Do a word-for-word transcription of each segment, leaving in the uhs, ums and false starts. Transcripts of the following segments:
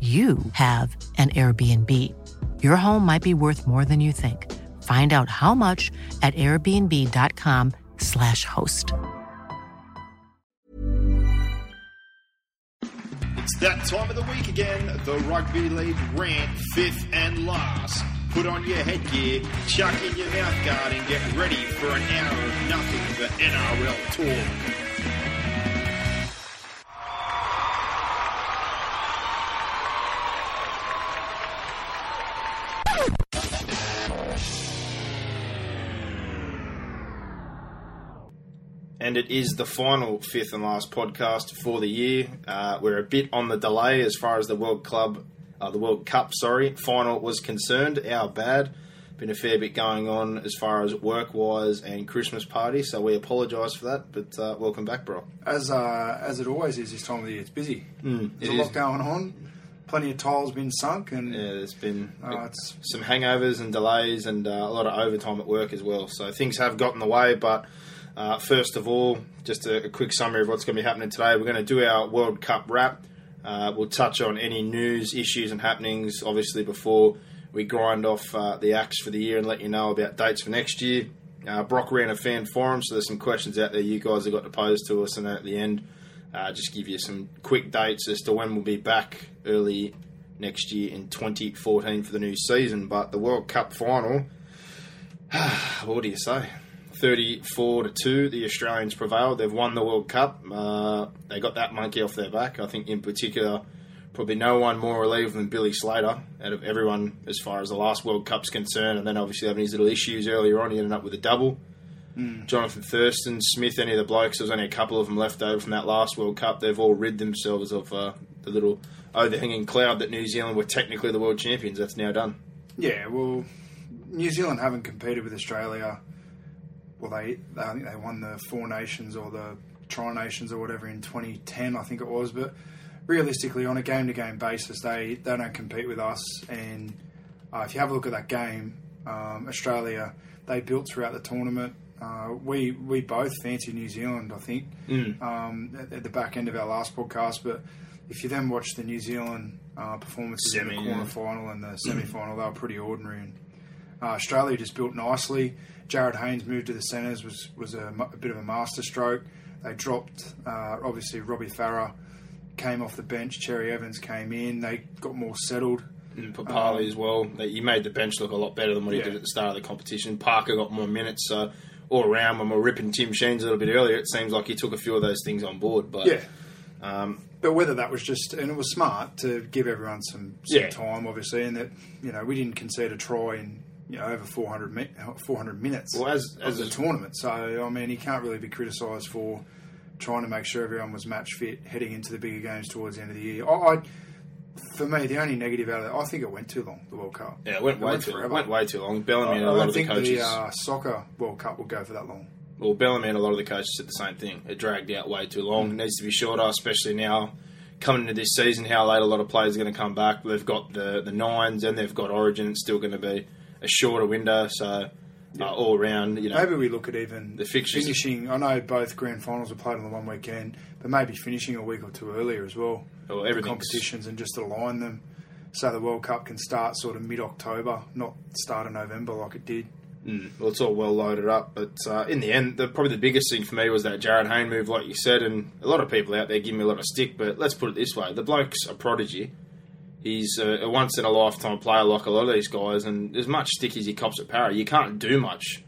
you have an Airbnb. Your home might be worth more than you think. Find out how much at airbnb.com slash host. It's that time of the week again, the Rugby League rant, fifth and last. Put on your headgear, chuck in your mouthguard and get ready for an hour of nothing but N R L talk. And it is the final fifth and last podcast for the year. Uh, we're a bit on the delay as far as the World Club, uh, the World Cup, sorry, final was concerned. Our bad. Been a fair bit going on as far as work-wise and Christmas party, so we apologise for that. But uh, welcome back, bro. As uh, as it always is this time of the year, it's busy. Mm, There's it a is. lot going on. Plenty of tiles been sunk, and yeah, there's been uh, it's... some hangovers and delays, and uh, a lot of overtime at work as well. So things have gotten the way, but. Uh, first of all, just a, a quick summary of what's going to be happening today. We're going to do our World Cup wrap. Uh, we'll touch on any news, issues and happenings, obviously, before we grind off uh, the axe for the year and let you know about dates for next year. Uh, Brock ran a fan forum, so there's some questions out there you guys have got to pose to us. And at the end, uh, just give you some quick dates as to when we'll be back early next year in twenty fourteen for the new season. But the World Cup final, what do you say? thirty-four to two, the Australians prevailed. They've won the World Cup. Uh, they got that monkey off their back. I think in particular, probably no one more relieved than Billy Slater out of everyone as far as the last World Cup's concerned. And then obviously having his little issues earlier on, he ended up with a double. Mm. Jonathan Thurston, Smith, any of the blokes, there's only a couple of them left over from that last World Cup. They've all rid themselves of uh, the little overhanging cloud that New Zealand were technically the world champions. That's now done. Yeah, well, New Zealand haven't competed with Australia. Well, they, I think they won the Four Nations or the Tri Nations or whatever in twenty ten, I think it was. But realistically, on a game-to-game basis, they, they don't compete with us. And uh, if you have a look at that game, um, Australia, they built throughout the tournament. Uh, we we both fancy New Zealand, I think, mm. um, at, at the back end of our last podcast. But if you then watch the New Zealand uh, performances Semi, in the quarterfinal yeah. and the semi-final, mm. they were pretty ordinary. And, uh, Australia just built nicely. Jared Hayne's move to the centres was, was a, a bit of a masterstroke. They dropped, uh, obviously, Robbie Farah came off the bench. Cherry Evans came in. They got more settled. And Papali um, as well. He made the bench look a lot better than what he yeah. did at the start of the competition. Parker got more minutes. So, all around, when we were ripping Tim Sheens a little bit earlier, it seems like he took a few of those things on board. But yeah. Um, but whether that was just... And it was smart to give everyone some, some yeah. time, obviously, and that, you know, we didn't concede a try in... You know, over four hundred, mi- four hundred minutes well, as, as of the tournament. So, I mean, he can't really be criticised for trying to make sure everyone was match fit heading into the bigger games towards the end of the year. I, I For me, the only negative out of that, I think it went too long, the World Cup. Yeah, it went, it way, went, too, went way too long. Bellamy I, and a I lot of the coaches... I think the uh, soccer World Cup will go for that long. Well, Bellamy and a lot of the coaches said the same thing. It dragged out way too long. Mm-hmm. It needs to be shorter, especially now. Coming into this season, how late a lot of players are going to come back. They've got the, the nines and they've got Origin. It's still going to be... a shorter window, so yeah. uh, all round, you know. Maybe we look at even the fixtures. Finishing. I know both grand finals are played on the one weekend, but maybe finishing a week or two earlier as well. Well, everything's... competitions and just align them so the World Cup can start sort of mid-October, not start of November like it did. Mm. Well, it's all well loaded up, but uh, in the end, the, probably the biggest thing for me was that Jared Hayne move, like you said, and a lot of people out there give me a lot of stick, but let's put it this way. The bloke's a prodigy. He's a once-in-a-lifetime player like a lot of these guys, and as much stick as he cops at Parra, you can't do much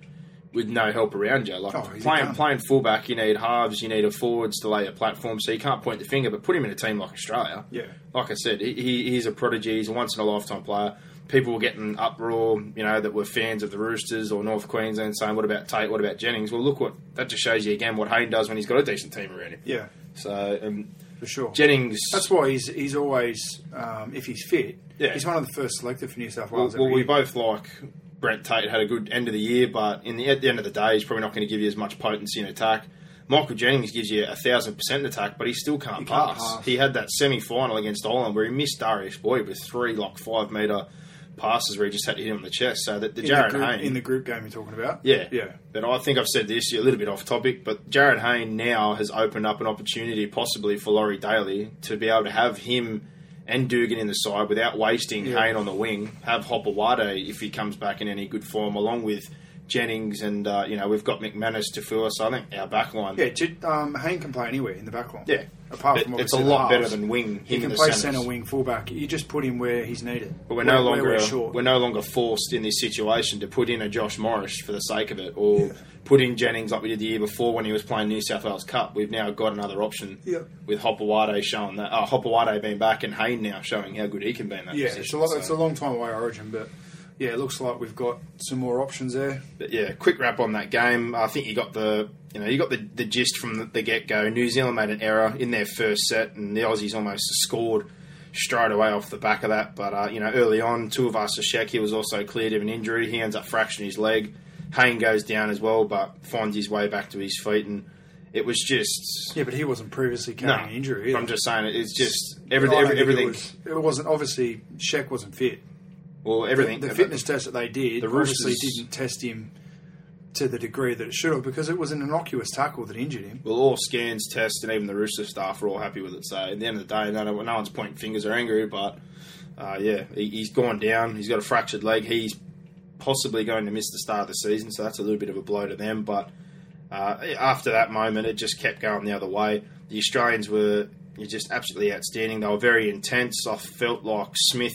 with no help around you. Like oh, playing, you playing fullback, you need halves, you need a forwards to lay a platform, so you can't point the finger, but put him in a team like Australia. Yeah. Like I said, he, he's a prodigy, he's a once-in-a-lifetime player. People were getting uproar, you know, that were fans of the Roosters or North Queensland saying, what about Tate, what about Jennings? Well, look what, that just shows you again what Hayne does when he's got a decent team around him. Yeah. So, um... for sure. Jennings. That's why he's he's always, um, if he's fit, yeah. he's one of the first selected for New South Wales. Well, well we both like Brent Tate had a good end of the year, but in the, at the end of the day, he's probably not going to give you as much potency in attack. Michael Jennings gives you a thousand percent attack, but he still can't he pass. Can't pass. He had that semi-final against Ireland where he missed Darius Boyd with three like five metre passes where he just had to hit him in the chest. So that the in Jared the group, Hayne in the group game you're talking about, yeah, yeah. But I think I've said this a little bit off topic, but Jared Hayne now has opened up an opportunity possibly for Laurie Daly to be able to have him and Dugan in the side without wasting yeah. Hayne on the wing. Have Hopawada if he comes back in any good form, along with Jennings, and uh, you know, we've got McManus to fill us. I think our backline. Yeah, um, Hayne can play anywhere in the backline. Yeah, apart but from it's a lot better than wing. He can play centre wing, fullback. You just put him where he's needed. But we're no where, longer where we're, we're no longer forced in this situation to put in a Josh Morris for the sake of it, or yeah. put in Jennings like we did the year before when he was playing New South Wales Cup. We've now got another option yeah. with Hopawade showing that uh, Hopawade being back and Hayne now showing how good he can be in that yeah, position. It's a lot, so. It's a long time away Origin, but. Yeah, it looks like we've got some more options there. But yeah, quick wrap on that game. I think you got the you know you got the, the gist from the, the get-go. New Zealand made an error in their first set, and the Aussies almost scored straight away off the back of that. But uh, you know, early on, Tuivasa Sheck, he was also cleared of an injury. He ends up fracturing his leg. Hayne goes down as well, but finds his way back to his feet, and it was just yeah. But he wasn't previously carrying no, injury either. I'm just saying it, it's just every, every, everything. It, was, it wasn't obviously Sheck wasn't fit. Well, everything. The, the fitness test that they did the Roosters, obviously didn't test him to the degree that it should have, because it was an innocuous tackle that injured him. Well, all scans, tests, and even the Roosters staff were all happy with it. So at the end of the day, no, no one's pointing fingers or angry, but uh, yeah, he, he's gone down. He's got a fractured leg. He's possibly going to miss the start of the season, so that's a little bit of a blow to them. But uh, after that moment, it just kept going the other way. The Australians were just absolutely outstanding. They were very intense. I felt like Smith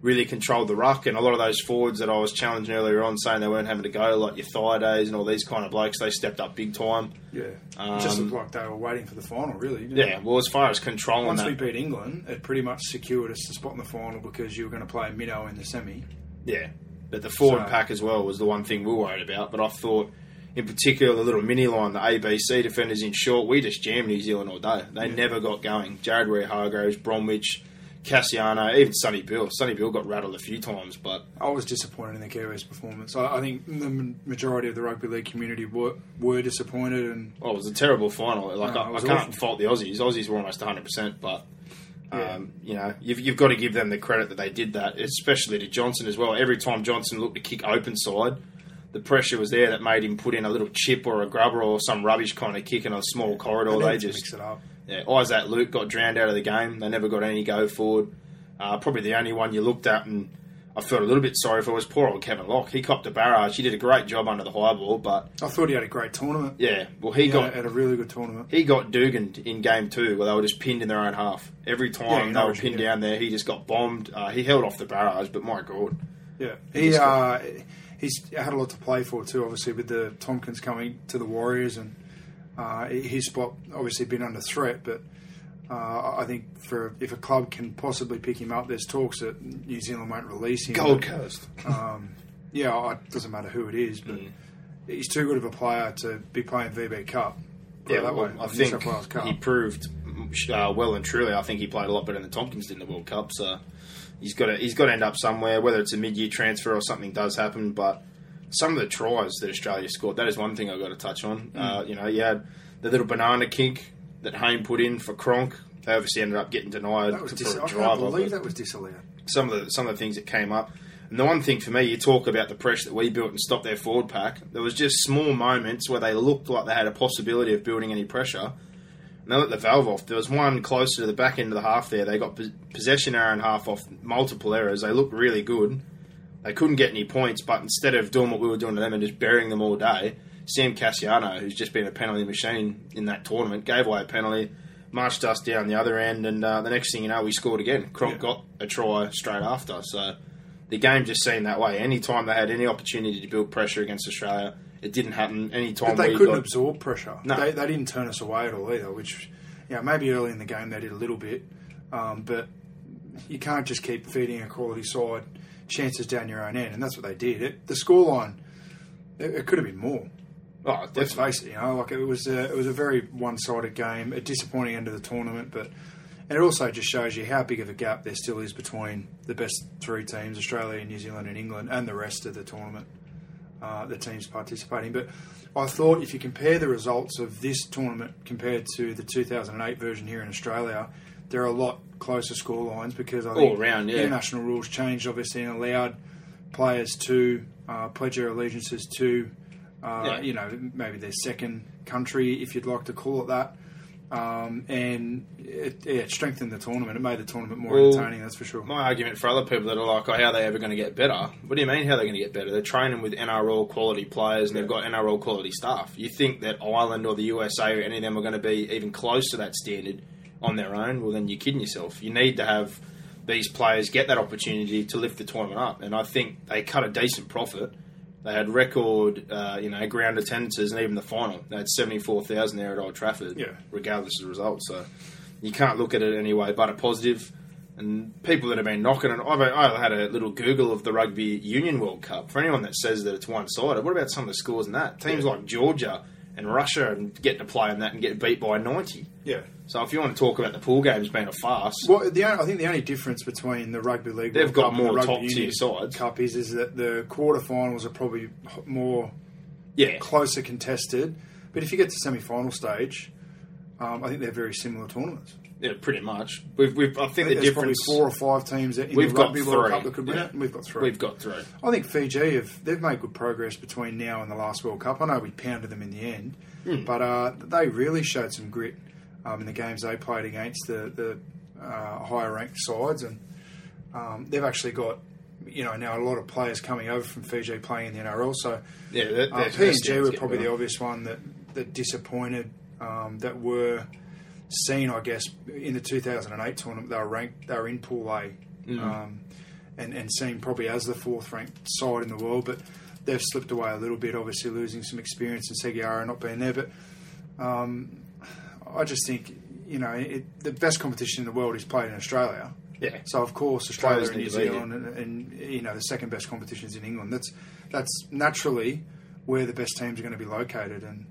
really controlled the ruck, and a lot of those forwards that I was challenging earlier on, saying they weren't having to go, like your Thaidays and all these kind of blokes, they stepped up big time. Yeah, um, it just looked like they were waiting for the final, really. Didn't yeah, it? Well, as far as controlling once that, we beat England, it pretty much secured us a spot in the final because you were going to play Mino in the semi. Yeah, but the forward so, pack as well was the one thing we were worried about, but I thought, in particular, the little mini line, the A B C defenders in short, we just jammed New Zealand all day. They yeah. never got going. Jared Ware-Hargraves, Bromwich, Cassiano, even Sonny Bill. Sonny Bill got rattled a few times, but I was disappointed in the Kiwis' performance. I, I think the majority of the rugby league community were, were disappointed, and oh, it was a terrible final. Like no, I, I can't awful. fault the Aussies. Aussies were almost one hundred percent, but um, yeah. you know, you've, you've got to give them the credit that they did that, especially to Johnson as well. Every time Johnson looked to kick open side, the pressure was there that made him put in a little chip or a grubber or some rubbish kind of kick in a small corridor. They, they just mix it up. Yeah, Isaac Luke got drowned out of the game. They never got any go forward. Uh, probably the only one you looked at and I felt a little bit sorry for was poor old Kevin Locke. He copped a barrage. He did a great job under the high ball, but I thought he had a great tournament. Yeah, well, he, he got had a really good tournament. He got Dugan in game two, where they were just pinned in their own half every time. Yeah, they Norwich, were pinned yeah. down there. He just got bombed. Uh, he held off the barrage, but my God, yeah, he, he uh, got... he's had a lot to play for too. Obviously, with the Tompkins coming to the Warriors and. Uh, his spot obviously been under threat, but uh, I think for if a club can possibly pick him up, there's talks that New Zealand won't release him. Gold Coast. Um, yeah, it doesn't matter who it is, but mm. he's too good of a player to be playing V B Cup. Yeah, that well, way. I think he proved uh, well and truly. I think he played a lot better than Tompkins did in the World Cup, so he's got to he's got to end up somewhere, whether it's a mid-year transfer or something does happen, but. Some of the tries that Australia scored, that is one thing I've got to touch on. Mm. Uh, you know, you had the little banana kick that Hayne put in for Cronk. They obviously ended up getting denied for dis- a drive. I believe that was disallowed. Some of the some of the things that came up. And the one thing for me, you talk about the pressure that we built and stopped their forward pack. There was just small moments where they looked like they had a possibility of building any pressure. And they let the valve off. There was one closer to the back end of the half there. They got possession error and half off, multiple errors. They looked really good. They couldn't get any points, but instead of doing what we were doing to them and just burying them all day, Sam Cassiano, who's just been a penalty machine in that tournament, gave away a penalty, marched us down the other end, and uh, the next thing you know, we scored again. Cronk yeah. got a try straight after. So the game just seemed that way. Any time they had any opportunity to build pressure against Australia, it didn't happen. Any time but they couldn't got... absorb pressure. No. They, they didn't turn us away at all either, which you know, maybe early in the game they did a little bit, um, but you can't just keep feeding a quality side chances down your own end, and that's what they did. It, the scoreline, it, it could have been more. Oh, let's face it, you know, like it was a, it was a very one-sided game, a disappointing end of the tournament, but and it also just shows you how big of a gap there still is between the best three teams, Australia, New Zealand and England, and the rest of the tournament, uh, the teams participating. But I thought if you compare the results of this tournament compared to the two thousand eight version here in Australia, there are a lot closer scorelines because I think all around, yeah. international rules changed, obviously, and allowed players to uh, pledge their allegiances to... Uh, yeah. You know, maybe their second country, if you'd like to call it that. Um, and it, yeah, it strengthened the tournament. It made the tournament more well, entertaining, that's for sure. My argument for other people that are like, oh, how are they ever going to get better? What do you mean, how are they going to get better? They're training with N R L quality players and yeah. they've got N R L quality staff. You think that Ireland or the U S A or any of them are going to be even close to that standard on their own? Well, then you're kidding yourself. You need to have these players get that opportunity to lift the tournament up. And I think they cut a decent profit. They had record, uh, you know, ground attendances, and even the final. They had seventy-four thousand there at Old Trafford, yeah. regardless of the results. So you can't look at it anyway but a positive. And people that have been knocking it, I've I had a little Google of the Rugby Union World Cup. For anyone that says that it's one-sided, what about some of the scores in that? Teams yeah. like Georgia and Russia and getting to play in that and get beat by ninety. Yeah. So if you want to talk about the pool games being a farce... Well, the only, I think the only difference between the Rugby League World Cup and the Rugby Union Cup is, is that the quarterfinals are probably more yeah. closer contested. But if you get to semi-final stage, um, I think they're very similar tournaments. Yeah, pretty much. We've, we've, I, think I think the there's difference, probably four or five teams that in we've the got Rugby three. World Cup that could win yeah. it, and we've got three. We've got three. I think Fiji, have they've made good progress between now and the last World Cup. I know we pounded them in the end, mm. but uh, they really showed some grit um, in the games they played against the, the uh, higher-ranked sides. And um, they've actually got, you know, now a lot of players coming over from Fiji playing in the N R L. So yeah, they're, they're uh, P N G were probably the obvious one that, that disappointed, um, that were... seen, I guess, in the two thousand eight tournament, they were ranked, they were in Pool A, mm. um, and and seen probably as the fourth ranked side in the world, but they've slipped away a little bit, obviously losing some experience in Seguiara not being there. But um, I just think, you know, it, the best competition in the world is played in Australia. Yeah. So of course, Australia and New Zealand, and, and you know, the second best competition is in England. That's that's naturally where the best teams are going to be located. And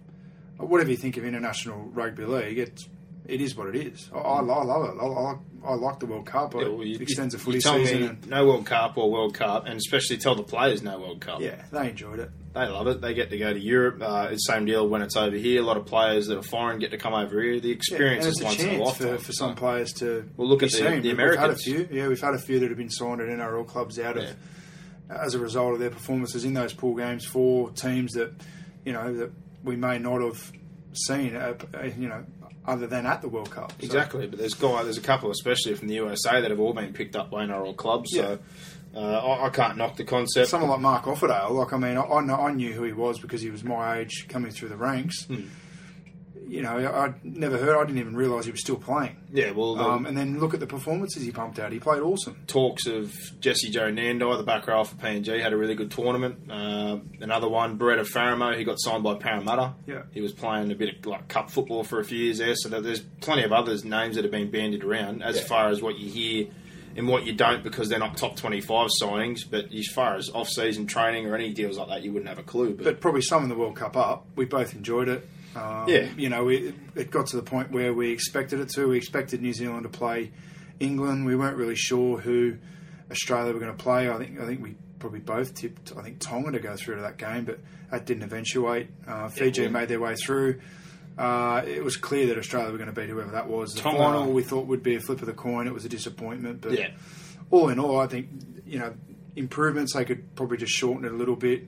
whatever you think of international rugby league, it's It is what it is. I, I, I love it. I, I, I like the World Cup. It yeah, well, extends the footy you tell season. Me and, no World Cup or World Cup, and especially tell the players no World Cup. Yeah, they enjoyed it. They love it. They get to go to Europe. Uh, it's the same deal when it's over here. A lot of players that are foreign get to come over here. The experience yeah, is once in a lifetime. For, for some players to well, look at the, seen. the Americans. We've had a few. Yeah, we've had a few that have been signed at N R L clubs out of yeah. as a result of their performances in those pool games for teams that, you know, that we may not have seen, uh, you know, other than at the World Cup. So. Exactly, but there's guy, there's a couple, especially from the U S A, that have all been picked up by N R L clubs, yeah. so uh, I, I can't knock the concept. Someone like Mark Offerdale, like, I mean, I, I knew who he was because he was my age coming through the ranks. Hmm. You know, I'd never heard, I didn't even realise he was still playing. Yeah, well... The, um, and then look at the performances he pumped out. He played awesome. Talks of Jesse Joe Nandi, the back row for P N G, had a really good tournament. Uh, another one, Beretta Faramo, he got signed by Parramatta. Yeah. He was playing a bit of like cup football for a few years there, so there's plenty of others names that have been bandied around as yeah. far as what you hear and what you don't because they're not top twenty-five signings, but as far as off-season training or any deals like that, you wouldn't have a clue. But, but probably some in the World Cup up. We both enjoyed it. Um, yeah. You know, it, it got to the point where we expected it to. We expected New Zealand to play England. We weren't really sure who Australia were going to play. I think I think we probably both tipped, I think, Tonga to go through to that game, but that didn't eventuate. Uh, Fiji yeah, yeah. made their way through. Uh, it was clear that Australia were going to beat whoever that was. The Tonga. Final we thought would be a flip of the coin. It was a disappointment. But yeah. all in all, I think, you know, improvements, they could probably just shorten it a little bit.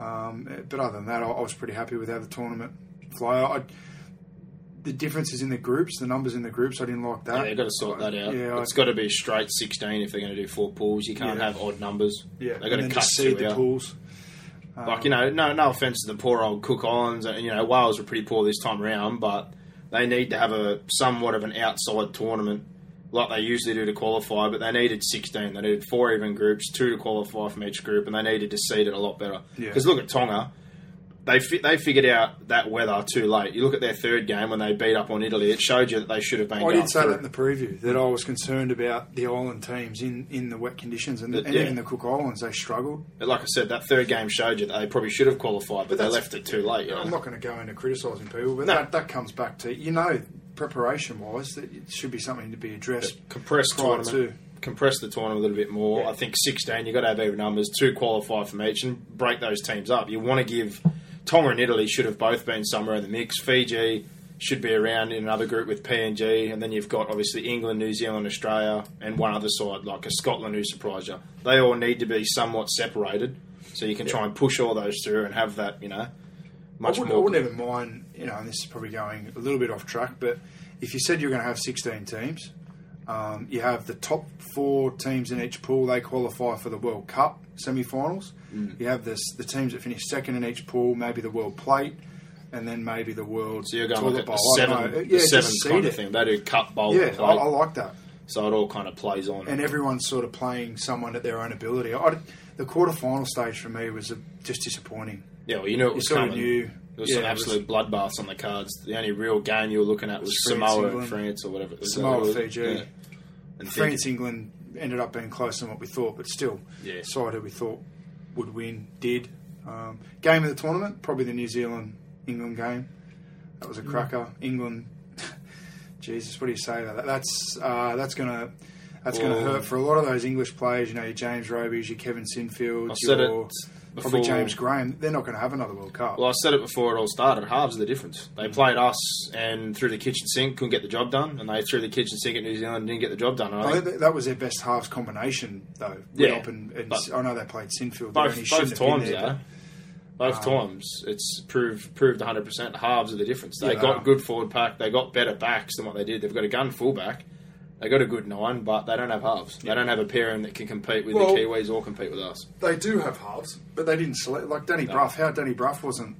Um, but other than that, I, I was pretty happy with how the tournament flyer. I, the differences in the groups, the numbers in the groups, I didn't like that. Yeah, they've got to sort that out. Yeah, it's I, got to be a straight sixteen if they're going to do four pools. You can't yeah. have odd numbers. Yeah, they've got to cut through the out. pools. Um, like, you know, no, no offense to the poor old Cook Islands, and you know, Wales were pretty poor this time round, but they need to have a somewhat of an outside tournament like they usually do to qualify. But they needed sixteen. They needed four even groups, two to qualify from each group, and they needed to seed it a lot better. Because yeah. look at Tonga. they fi- they figured out that weather too late. You look at their third game when they beat up on Italy, it showed you that they should have been I going did say through. That in the preview, that I was concerned about the island teams in, in the wet conditions and, but, and yeah. even the Cook Islands, they struggled. But like I said, that third game showed you that they probably should have qualified, but, but they left it too late. You know? I'm not going to go into criticising people, but no. that, that comes back to, you know, preparation-wise, that it should be something to be addressed. But compressed tournament. To, compress the tournament a little bit more. Yeah. I think sixteen, you've got to have even numbers, two qualify from each and break those teams up. You want to give... Tonga and Italy should have both been somewhere in the mix. Fiji should be around in another group with P N G. And then you've got, obviously, England, New Zealand, Australia, and one other side, like a Scotland who surprised you. They all need to be somewhat separated so you can yeah. try and push all those through and have that, you know, much I would, more... I wouldn't even mind, you know, and this is probably going a little bit off track, but if you said you're going to have sixteen teams... Um, you have the top four teams in each pool. They qualify for the World Cup semi-finals. Mm. You have this, the teams that finish second in each pool, maybe the World Plate, and then maybe the World so you're going Toilet like Bowl. The seven, the yeah, seven kind of thing. They do Cup, Bowl, yeah, and Plate. I, I like that. So it all kind of plays on. And everyone's sort of playing someone at their own ability. I, the quarter-final stage for me was just disappointing. Yeah, well, you knew it was you coming. Sort of knew, There was yeah, some absolute was, bloodbaths on the cards. The only real game you were looking at was, was France, Samoa England. and France or whatever. Samoa, Fiji. Yeah. And France, Fiji. England ended up being closer than what we thought, but still, yeah. side who we thought would win, did. Um, game of the tournament, probably the New Zealand-England game. That was a cracker. Mm. England, Jesus, what do you say about that? That's, uh, that's going to... That's well, going to hurt for a lot of those English players, you know, your James Robies, your Kevin Sinfields, your probably James Graham. They're not going to have another World Cup. Well, I said it before it all started. Halves are the difference. They played us and threw the kitchen sink, couldn't get the job done, and they threw the kitchen sink at New Zealand and didn't get the job done. I think that was their best halves combination, though. Yeah. And, and I know they played Sinfield. Both, both times, there, though. Both um, times, it's proved proved one hundred percent. Halves are the difference. They yeah, got they good forward pack. They got better backs than what they did. They've got a gun fullback. They got a good nine, but they don't have halves. They don't have a pairing that can compete with well, the Kiwis or compete with us. They do have halves, but they didn't select like Danny no. Brough. How Danny Brough wasn't.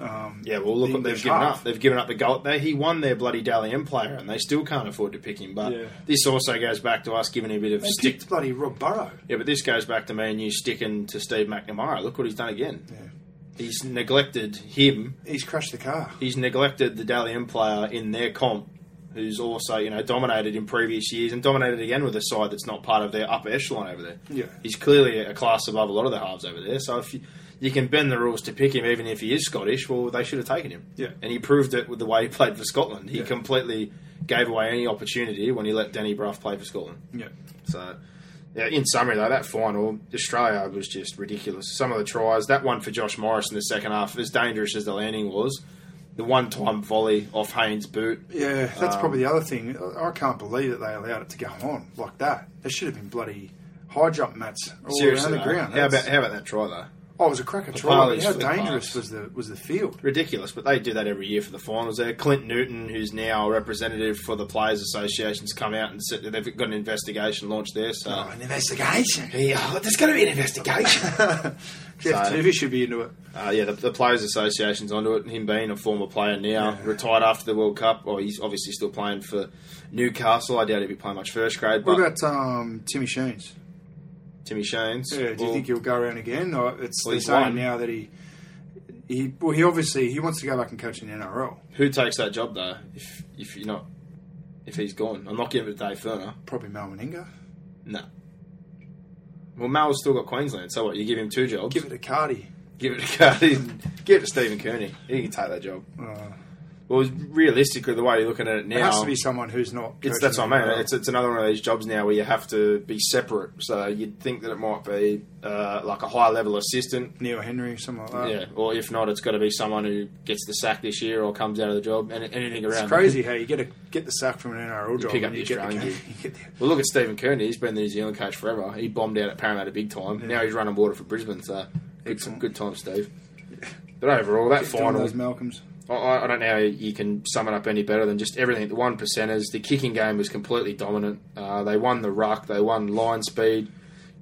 Um, yeah, well, look the what they've given half. up. They've given up the goal. They, he won their bloody Daly M player, and they still can't afford to pick him. But yeah. this also goes back to us giving him a bit of they stick. Picked bloody Rob Burrow. Yeah, but this goes back to me and you sticking to Steve McNamara. Look what he's done again. Yeah. He's neglected him. He's crashed the car. He's neglected the Daly M player in their comp. Who's also, you know, dominated in previous years and dominated again with a side that's not part of their upper echelon over there. Yeah, he's clearly a class above a lot of the halves over there. So if you, you can bend the rules to pick him, even if he is Scottish, well, they should have taken him. Yeah, and he proved it with the way he played for Scotland. He yeah. completely gave away any opportunity when he let Danny Brough play for Scotland. Yeah. So, yeah, in summary though, that final Australia was just ridiculous. Some of the tries, that one for Josh Morris in the second half, as dangerous as the landing was. The one-time volley off Hayne's boot. Yeah, that's um, probably the other thing. I can't believe that they allowed it to go on like that. There should have been bloody high jump mats all around the ground. How about, how about that try, though? Oh, it was a cracker try. How dangerous was the was the field? Ridiculous, but they do that every year for the finals there. Clint Newton, who's now a representative for the Players Association's come out and said that they've got an investigation launched there. So. Oh, an investigation? Yeah, there's going to be an investigation. Jeff so, Tuvey should be into it. Uh, yeah, the, the Players Association's onto it, him being a former player now, yeah. retired after the World Cup. Well, he's obviously still playing for Newcastle. I doubt he'll be playing much first grade. What but, about um, Timmy Sheens? Timmy Sheens. Yeah, do you well, think he'll go around again? Or it's well, the same now that he... he Well, he obviously he wants to go back and coach in the N R L. Who takes that job, though, if if you're not... If he's gone? I'm not giving it to Dave Ferner. Probably Mal Meninga. No. Well, Mal's still got Queensland, so what? You give him two jobs? Give it to Cardi. Give it to Cardi. Give it to Stephen Kearney. He can take that job. Uh, well, realistically, the way you're looking at it now... It has to be someone who's not... It's, that's what I mean. It's, it's another one of these jobs now where you have to be separate. So you'd think that it might be uh, like a high-level assistant. Neil Henry, something like that. Yeah, or if not, it's got to be someone who gets the sack this year or comes out of the job. And anything around. It's crazy how you get a, get the sack from an N R L job. You pick up the Australian gig. The... Well, look at Stephen Kearney. He's been the New Zealand coach forever. He bombed out at Parramatta big time. Yeah. Now he's running water for Brisbane, so good, good time, Steve. Yeah. But overall, that final... One of those Malcolms. I don't know how you can sum it up any better than just everything. The one percenters, the kicking game was completely dominant. Uh, they won the ruck, they won line speed,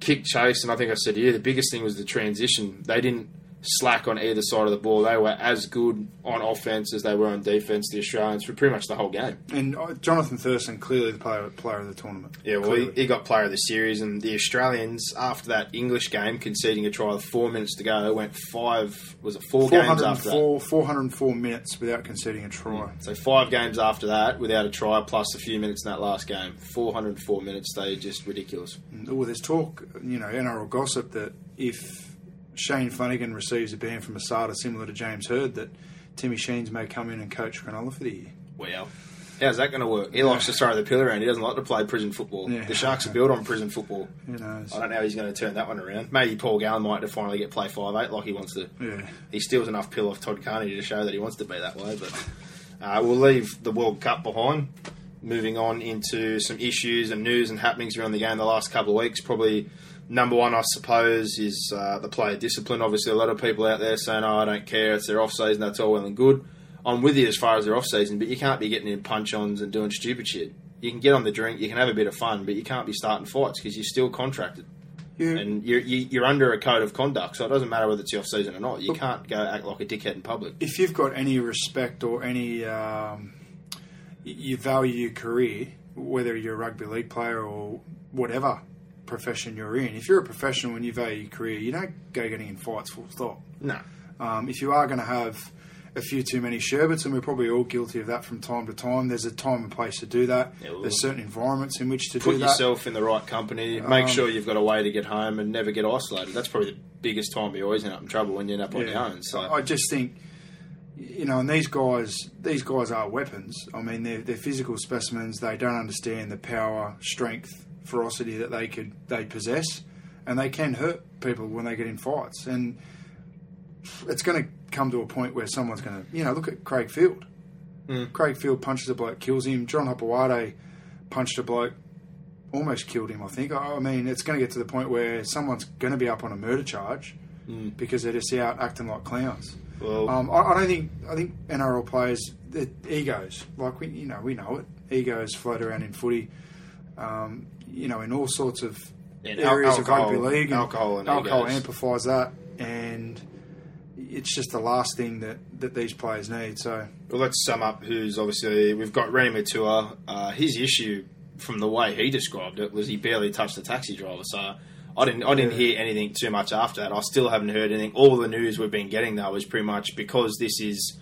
kick chase, and I think I said here yeah, the biggest thing was the transition. They didn't slack on either side of the ball. They were as good on offence as they were on defence, the Australians, for pretty much the whole game. And Jonathan Thurston, clearly the player, player of the tournament. Yeah, well, he, he got player of the series, and the Australians, after that English game, conceding a try with four minutes to go, they went five, was it four games after that? four hundred four minutes without conceding a try. Yeah. So five games after that without a try, plus a few minutes in that last game. four hundred four minutes, they just ridiculous. Well, there's talk, you know, N R L gossip, that if Shane Flanagan receives a ban from Asada similar to James Hird, that Timmy Sheens may come in and coach Cronulla for the year. Well, how's that going to work? He yeah. likes to throw the pill around. He doesn't like to play prison football. Yeah. The Sharks are built on prison football. Who knows? I don't know how he's going to turn that one around. Maybe Paul Gallen might to finally get play five eight like he wants to. Yeah. He steals enough pill off Todd Carney to show that he wants to be that way. But uh, we'll leave the World Cup behind. Moving on into some issues and news and happenings around the game the last couple of weeks. Probably number one, I suppose, is uh, the player discipline. Obviously, a lot of people out there saying, oh, I don't care, it's their off-season, that's all well and good. I'm with you as far as their off-season, but you can't be getting in punch-ons and doing stupid shit. You can get on the drink, you can have a bit of fun, but you can't be starting fights because you're still contracted. Yeah. And you're, you're under a code of conduct, so it doesn't matter whether it's your off-season or not. You Look, can't go act like a dickhead in public. If you've got any respect or any... Um, you value your career, whether you're a rugby league player or whatever profession you're in. If you're a professional and you value your career, you don't go getting in fights full stop. No. Um, if you are going to have a few too many sherbets, and we're probably all guilty of that from time to time, there's a time and place to do that. Yeah, well, there's certain environments in which to do that. Put yourself in the right company. Make um, sure you've got a way to get home and never get isolated. That's probably the biggest time you always end up in trouble, when you end up yeah, on your own. So I just think... You know, and these guys, these guys are weapons. I mean, they're, they're physical specimens. They don't understand the power, strength, ferocity that they could they possess, and they can hurt people when they get in fights. And it's going to come to a point where someone's going to, you know, look at Craig Field. Mm. Craig Field punches a bloke, kills him. John Hopawada punched a bloke, almost killed him, I think. I mean, it's going to get to the point where someone's going to be up on a murder charge mm. because they're just out acting like clowns. Well, um, I, I don't think I think N R L players, they're egos, like we you know we know it. Egos float around in footy, um, you know, in all sorts of areas alcohol, of rugby league. And alcohol and alcohol egos. Amplifies that, and it's just the last thing that, that these players need. So, well, let's sum up. Who's obviously we've got Remy Matua. Uh, his issue, from the way he described it, was he barely touched the taxi driver. So. I didn't I didn't hear anything too much after that. I still haven't heard anything. All the news we've been getting, though, is pretty much because this is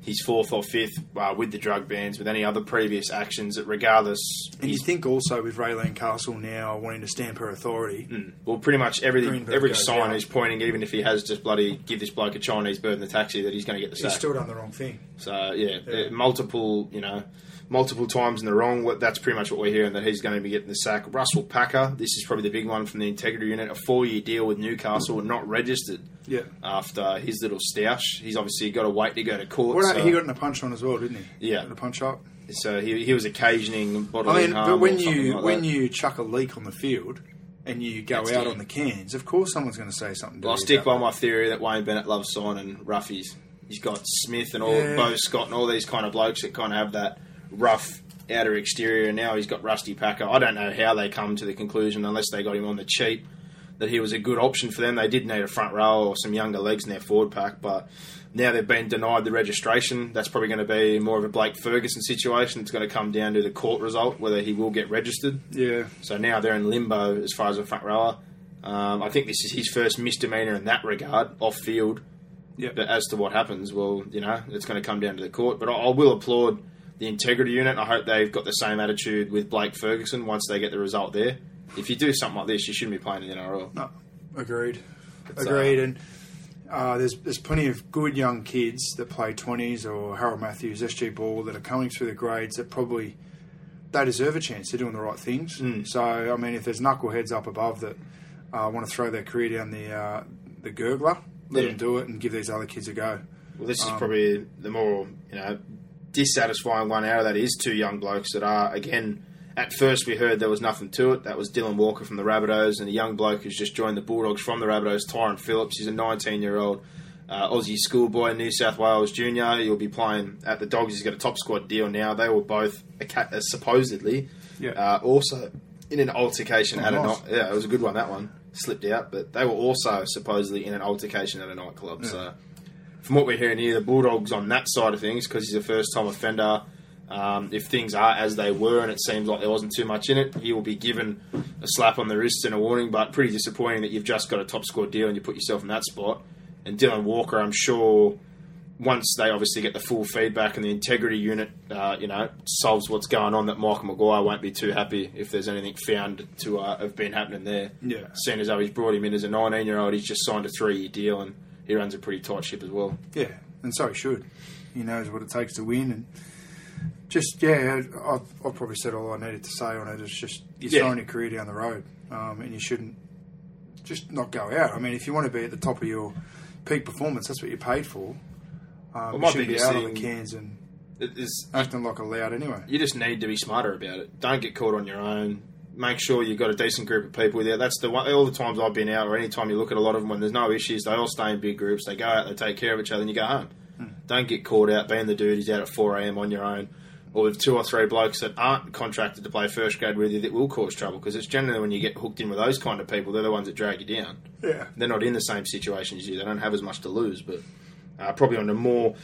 his fourth or fifth uh, with the drug bans, with any other previous actions, that regardless... And you think also with Raylene Castle now wanting to stamp her authority... Mm. Well, pretty much everything, every sign is pointing, even if he has just bloody give this bloke a Chinese bird in the taxi, that he's going to get the sack. He's still done the wrong thing. So, yeah, yeah. multiple, you know... Multiple times in the wrong, that's pretty much what we're hearing, that he's going to be getting the sack. Russell Packer, this is probably the big one from the integrity unit, a four-year deal with Newcastle, not registered yeah. after his little stoush. He's obviously got to wait to go to court. Well, so. He got in a punch on as well, didn't he? Yeah. Got in a punch up. So he he was occasioning bodily I mean, harm. But when, or you, like when you chuck a leak on the field... And you go that's out it. on the cans, of course someone's going to say something to well, you. I'll stick by that. my theory that Wayne Bennett loves signing roughies. He's got Smith and all, yeah. Bo Scott and all these kind of blokes that kind of have that rough outer exterior, and now he's got Rusty Packer. I don't know how they come to the conclusion, unless they got him on the cheap, that he was a good option for them. They did need a front row or some younger legs in their forward pack, but now they've been denied the registration. That's probably going to be more of a Blake Ferguson situation. It's going to come down to the court result, whether he will get registered. Yeah. So now they're in limbo as far as a front rower. Um, I think this is his first misdemeanour in that regard, off field. Yep. But as to what happens, well, you know, it's going to come down to the court. But I, I will applaud the integrity unit. I hope they've got the same attitude with Blake Ferguson once they get the result there. If you do something like this, you shouldn't be playing in the N R L. No, agreed. It's, agreed. Uh, and uh, there's there's plenty of good young kids that play twenties or Harold Matthews, S G Ball, that are coming through the grades that probably they deserve a chance. They're doing the right things. Mm. So, I mean, if there's knuckleheads up above that uh, want to throw their career down the, uh, the gurgler, let yeah. them do it and give these other kids a go. Well, this um, is probably the more, you know, dissatisfying one out of that is two young blokes that are, again... At first we heard there was nothing to it. That was Dylan Walker from the Rabbitohs, and a young bloke who's just joined the Bulldogs from the Rabbitohs, Tyron Phillips. He's a nineteen-year-old uh, Aussie schoolboy, New South Wales junior. He'll be playing at the Dogs. He's got a top squad deal now. They were both uh, supposedly yeah. uh, also in an altercation. Oh, at nice. a, yeah, it was a good one, that one. slipped out, but they were also supposedly in an altercation at a nightclub. Yeah. So from what we're hearing here, the Bulldogs on that side of things, because he's a first-time offender, um, if things are as they were and it seems like there wasn't too much in it, he will be given a slap on the wrist and a warning, but pretty disappointing that you've just got a top-score deal and you put yourself in that spot. And Dylan Walker, I'm sure, once they obviously get the full feedback and the integrity unit, uh, you know, solves what's going on, that Michael Maguire won't be too happy if there's anything found to uh, have been happening there. Yeah. Seeing as though he's brought him in as a nineteen-year-old, he's just signed a three-year deal and he runs a pretty tight ship as well. Yeah, and so he should. He knows what it takes to win. And just, yeah, I've, I've probably said all I needed to say on it. It's just you're yeah. throwing your career down the road, um, and you shouldn't just not go out. I mean, if you want to be at the top of your peak performance, that's what you're paid for. Um, well, my you biggest be out thing on the cans and is, acting like a loud anyway. You just need to be smarter about it. Don't get caught on your own. Make sure you've got a decent group of people there. That's the one. All the times I've been out, or any time you look at a lot of them when there's no issues, they all stay in big groups. They go out, they take care of each other, and you go home. Hmm. Don't get caught out being the dude who's out at four a.m. on your own, or with two or three blokes that aren't contracted to play first grade with you that will cause trouble, because it's generally when you get hooked in with those kind of people, they're the ones that drag you down. Yeah, they're not in the same situation as you. They don't have as much to lose, but... Uh, probably on the more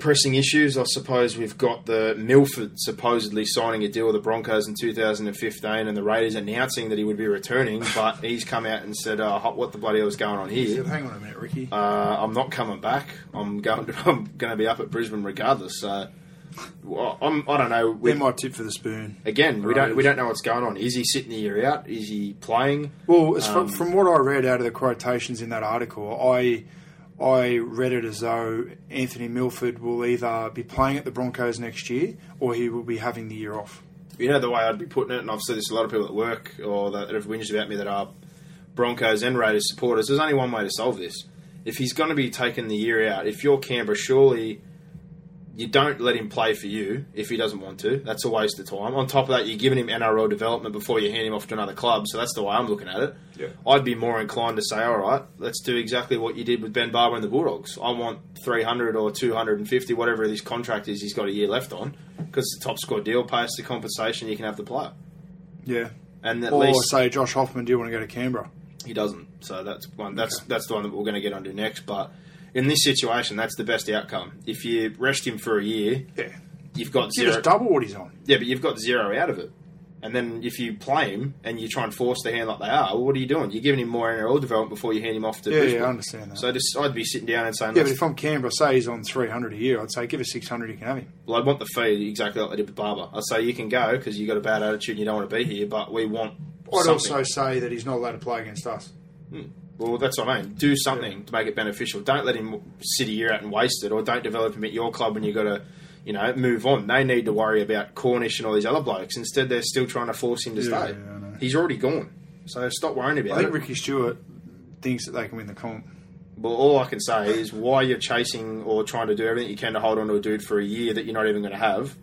pressing issues, I suppose we've got the Milford supposedly signing a deal with the Broncos in two thousand fifteen and the Raiders announcing that he would be returning, but he's come out and said, oh, what the bloody hell is going on here? Said, hang on a minute, Ricky. Uh, I'm not coming back. I'm going to, I'm going to be up at Brisbane regardless. So well, I'm, I don't know. We, They're my tip for the spoon. Again, the we Raiders. don't we don't know what's going on. Is he sitting a year out? Is he playing? Well, it's um, from, from what I read out of the quotations in that article, I... I read it as though Anthony Milford will either be playing at the Broncos next year or he will be having the year off. You know the way I'd be putting it, and I've said this to a lot of people at work or that have whinged about me that are Broncos and Raiders supporters, there's only one way to solve this. If he's going to be taking the year out, if you're Canberra, surely you don't let him play for you if he doesn't want to. That's a waste of time. On top of that, you're giving him N R L development before you hand him off to another club, so that's the way I'm looking at it. Yeah. I'd be more inclined to say, all right, let's do exactly what you did with Ben Barba and the Bulldogs. I want three hundred or two hundred fifty, whatever this contract is he's got a year left on, because the top score deal pays the compensation, you can have the player. Yeah. And at or least, say, Josh Hoffman, do you want to go to Canberra? He doesn't, so that's one. That's okay. That's the one that we're going to get onto next, but... In this situation, that's the best outcome. If you rest him for a year, yeah. you've got zero... You just double what he's on. Yeah, but you've got zero out of it. And then if you play him and you try and force the hand like they are, well, what are you doing? You're giving him more N R L development before you hand him off to... Yeah, Brisbane. Yeah, I understand that. So just, I'd be sitting down and saying... Yeah, but if I'm Canberra, say he's on three hundred a year, I'd say give us six hundred, you can have him. Well, I'd want the fee exactly like they did with Barber. I'd say you can go because you've got a bad attitude and you don't want to be here, but we want I'd something. also say that he's not allowed to play against us. Hmm. Well, that's what I mean. Do something yeah. to make it beneficial. Don't let him sit a year out and waste it, or don't develop him at your club when you've got to, you know, move on. They need to worry about Cornish and all these other blokes. Instead, they're still trying to force him to yeah, stay. Yeah, he's already gone. So stop worrying about it. I think it. Ricky Stewart thinks that they can win the comp. Well, all I can say is why you're chasing or trying to do everything you can to hold on to a dude for a year that you're not even going to have,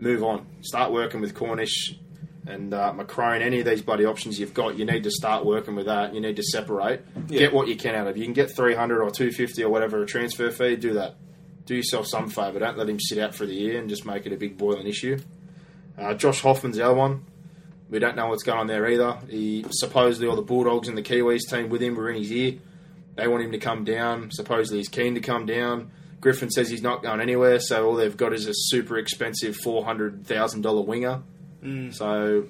move on. Start working with Cornish and uh, Macron, any of these bloody options you've got, you need to start working with that. You need to separate. Yeah. Get what you can out of. You can get three hundred or two hundred fifty or whatever, a transfer fee, do that. Do yourself some favour. Don't let him sit out for the year and just make it a big boiling issue. Uh, Josh Hoffman's the other one. We don't know what's going on there either. He supposedly all the Bulldogs and the Kiwis team with him were in his ear. They want him to come down. Supposedly he's keen to come down. Griffin says he's not going anywhere, so all they've got is a super expensive four hundred thousand dollars winger. Mm. So,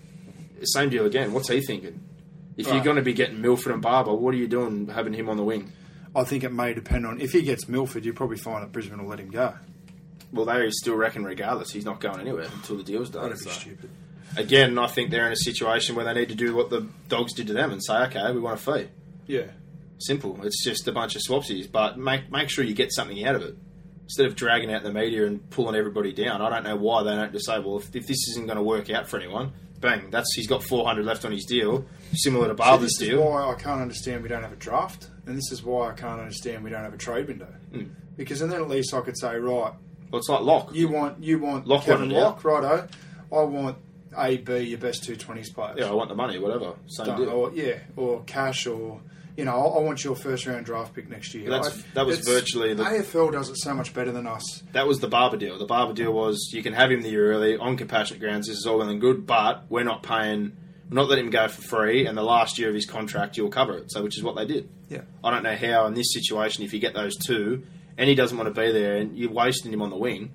same deal again. What's he thinking? If right. you're going to be getting Milford and Barber, what are you doing having him on the wing? I think it may depend on... If he gets Milford, you'll probably find that Brisbane will let him go. Well, they still reckon regardless. He's not going anywhere until the deal's done. That'd so. be stupid. Again, I think they're in a situation where they need to do what the Dogs did to them and say, okay, we want a fee. Yeah. Simple. It's just a bunch of swapsies. But make make sure you get something out of it. Instead of dragging out the media and pulling everybody down, I don't know why they don't just say, well, if, if this isn't going to work out for anyone, bang, that's he's got four hundred left on his deal, similar to Barber's deal. So this is why I can't understand we don't have a draft, and this is why I can't understand we don't have a trade window. Mm. Because then at least I could say, right... Well, it's like Locke. You want you want Locke Kevin Locke, righto. I want A B, your best two twenties players. Yeah, I want the money, whatever. Same Done. deal. Or, yeah, or cash or... You know, I want your first-round draft pick next year. That's, that was it's, virtually... The, A F L does it so much better than us. That was the Barber deal. The Barber deal was, you can have him the year early, on compassionate grounds, this is all well and good, but we're not paying not let him go for free, and the last year of his contract, you'll cover it. So, which is what they did. Yeah. I don't know how in this situation, if you get those two, and he doesn't want to be there, and you're wasting him on the wing,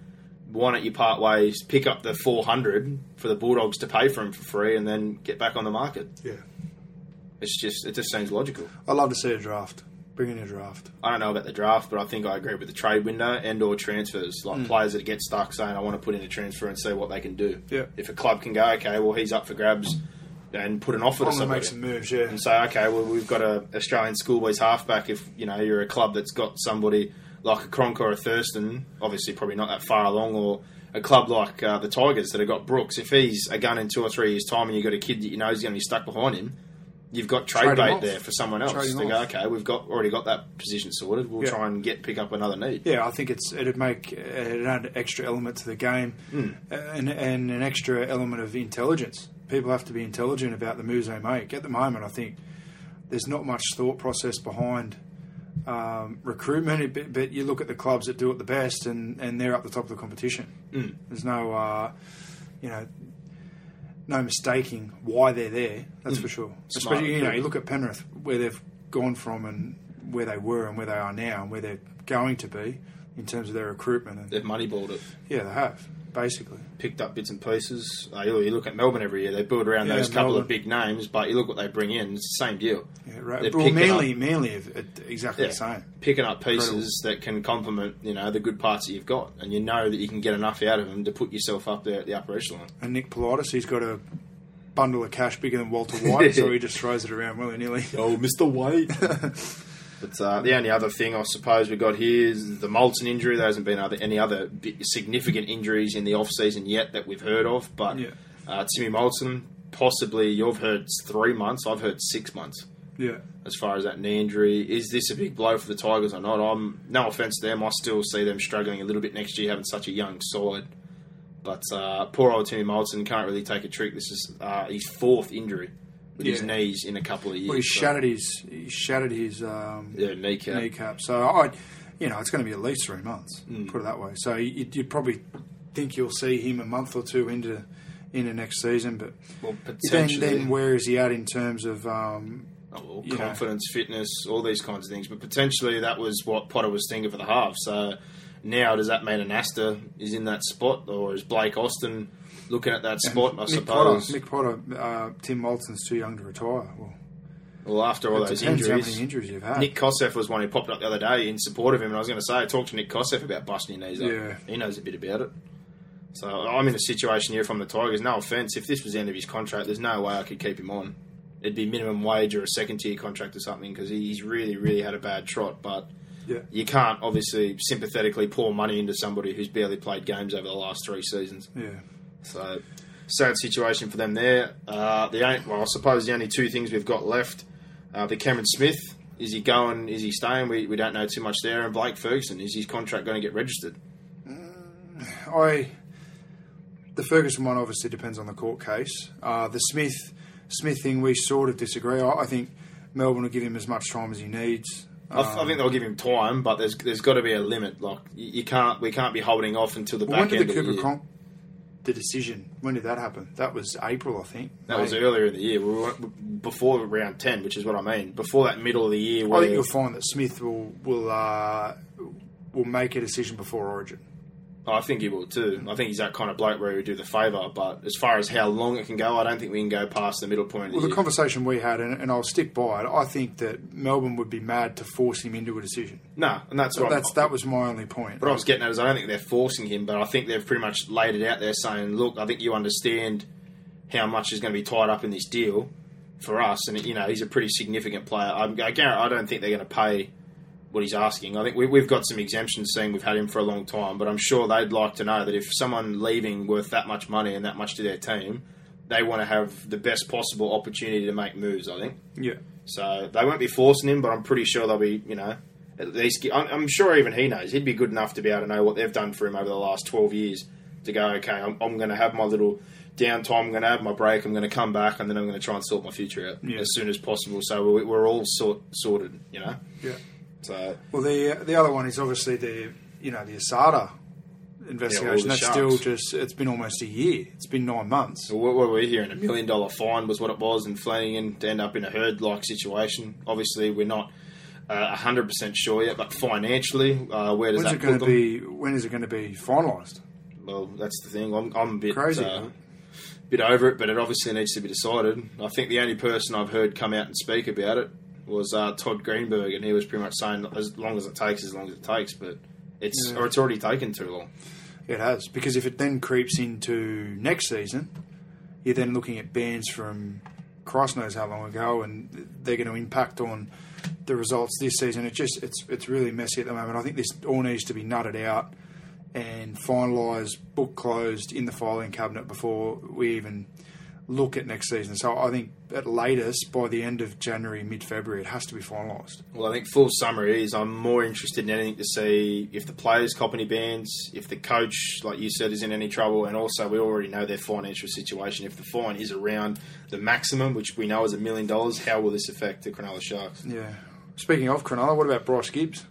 why don't you part ways, pick up the four hundred for the Bulldogs to pay for him for free, and then get back on the market? Yeah. It's just, it just seems logical. I'd love to see a draft. Bring in a draft. I don't know about the draft, but I think I agree with the trade window and or transfers, like mm. players that get stuck saying, I want to put in a transfer and see what they can do. Yeah. If a club can go, okay, well, he's up for grabs, and put an offer to somebody. Make some moves, yeah. And say, okay, well, we've got a Australian schoolboys halfback. If, you know, you're a club that's got somebody like a Cronk or a Thurston, obviously probably not that far along, or a club like uh, the Tigers that have got Brooks, if he's a gun in two or three years' time and you've got a kid that you know is going to be stuck behind him, you've got trade, trade bait there for someone else. Trade to go, off. Okay, we've got already got that position sorted. We'll yeah. try and get pick up another need. Yeah, I think it's it'd make it'd add an extra element to the game, mm. and, and an extra element of intelligence. People have to be intelligent about the moves they make. At the moment, I think there's not much thought process behind um, recruitment. But, but you look at the clubs that do it the best, and, and they're up the top of the competition. Mm. There's no, uh, you know. No mistaking why they're there, that's mm. for sure. Smart. Especially, you know, you look at Penrith, where they've gone from and where they were and where they are now and where they're going to be in terms of their recruitment. And they've moneyballed it. Yeah, they have, basically. Picked up bits and pieces. Uh, you look at Melbourne every year, they build around yeah, those Melbourne. couple of big names, but you look what they bring in, it's the same deal. Yeah, right. Well, mainly, up, mainly exactly yeah, the same. Picking up pieces Incredible. that can complement, you know, the good parts that you've got, and you know that you can get enough out of them to put yourself up there at the upper echelon. And Nick Politis, he's got a bundle of cash bigger than Walter White, so he just throws it around willy-nilly. Oh, Mister White. But uh, the only other thing I suppose we got here is the Moulton injury. There hasn't been other, any other significant injuries in the off-season yet that we've heard of. But yeah. uh, Timmy Moulton, possibly you've heard three months. I've heard six months. Yeah. As far as that knee injury, is this a big blow for the Tigers or not? I'm no offense to them. I still see them struggling a little bit next year, having such a young side. But uh, poor old Timmy Moulton can't really take a trick. This is uh, his fourth injury. With yeah. his knees in a couple of years. Well, he so. shattered his he shattered his um, yeah, kneecap. kneecap. So I, you know, it's going to be at least three months. Mm. Put it that way. So you you'd probably think you'll see him a month or two into into next season. But well, potentially, then, then where is he at in terms of um, oh, well, confidence, know. fitness, all these kinds of things? But potentially that was what Potter was thinking for the half. So now does that mean Anasta is in that spot, or is Blake Austin? Looking at that spot, and I Mick suppose. Potter, Mick Potter, uh, Tim Moulton's too young to retire. Well, well after all those injuries, how many injuries you've had. Nick Kosseff was one who popped up the other day in support of him, and I was going to say, talk to Nick Kosseff about busting your knees up. Yeah. He knows a bit about it. So I'm in a situation here from the Tigers. No offence, if this was the end of his contract, there's no way I could keep him on. It'd be minimum wage or a second-tier contract or something, because he's really, really had a bad trot. But yeah. you can't, obviously, sympathetically pour money into somebody who's barely played games over the last three seasons. Yeah. So, sad situation for them there. Uh, the only, well, I suppose the only two things we've got left, uh, the Cameron Smith, is he going, is he staying? We we don't know too much there. And Blake Ferguson, is his contract going to get registered? Um, I The Ferguson one obviously depends on the court case. Uh, the Smith Smith thing, we sort of disagree. I, I think Melbourne will give him as much time as he needs. I, th- I think they'll give him time, but there's there's got to be a limit. Like you, you can't we can't be holding off until the well, back when did end the Cooper of the year. Comp- The decision. When did that happen? That was April, I think. That May. was earlier in the year. We were before round ten, which is what I mean. Before that middle of the year, where I think you'll find that Smith will will uh, will make a decision before Origin. I think he will too. I think he's that kind of bloke where he would do the favour. But as far as how long it can go, I don't think we can go past the middle point of the well, year. Well, the conversation we had, and, and I'll stick by it, I think that Melbourne would be mad to force him into a decision. No, and that's so what that's, That was my only point. What I was getting at is I don't think they're forcing him, but I think they've pretty much laid it out there saying, look, I think you understand how much is going to be tied up in this deal for us. And, you know, he's a pretty significant player. I, I don't think they're going to pay what he's asking. I think we, we've got some exemptions seeing we've had him for a long time, but I'm sure they'd like to know that if someone leaving worth that much money and that much to their team, they want to have the best possible opportunity to make moves, I think. Yeah. So they won't be forcing him, but I'm pretty sure they'll be, you know, at least, I'm sure even he knows. He'd be good enough to be able to know what they've done for him over the last twelve years to go, okay, I'm, I'm going to have my little downtime, I'm going to have my break, I'm going to come back, and then I'm going to try and sort my future out yeah. as soon as possible. So we, we're all sort, sorted, you know? Yeah. So. Well, the the other one is obviously the you know the Asada investigation. Yeah, that's sharks. Still just, it's been almost a year. It's been nine months. Well, what were we hearing? A million dollar fine was what it was, and Flanagan to end up in a herd-like situation. Obviously, we're not uh, one hundred percent sure yet, but financially, uh, where does When's that put them? Be, when is it going to be finalised? Well, that's the thing. I'm, I'm a bit... Crazy, uh, bit over it, but it obviously needs to be decided. I think the only person I've heard come out and speak about it was uh, Todd Greenberg, and he was pretty much saying as long as it takes, as long as it takes, but it's yeah. or it's already taken too long. It has, because if it then creeps into next season, you're then looking at bans from Christ knows how long ago, and they're going to impact on the results this season. It just it's it's really messy at the moment. I think this all needs to be nutted out and finalised, book closed in the filing cabinet before we even look at next season. So I think at latest, by the end of January, mid-February, it has to be finalised. Well, I think full summary is I'm more interested in anything to see if the players cop any bans, if the coach, like you said, is in any trouble, and also we already know their financial situation. If the fine is around the maximum, which we know is a million dollars, how will this affect the Cronulla Sharks? Yeah. Speaking of Cronulla, what about Bryce Gibbs?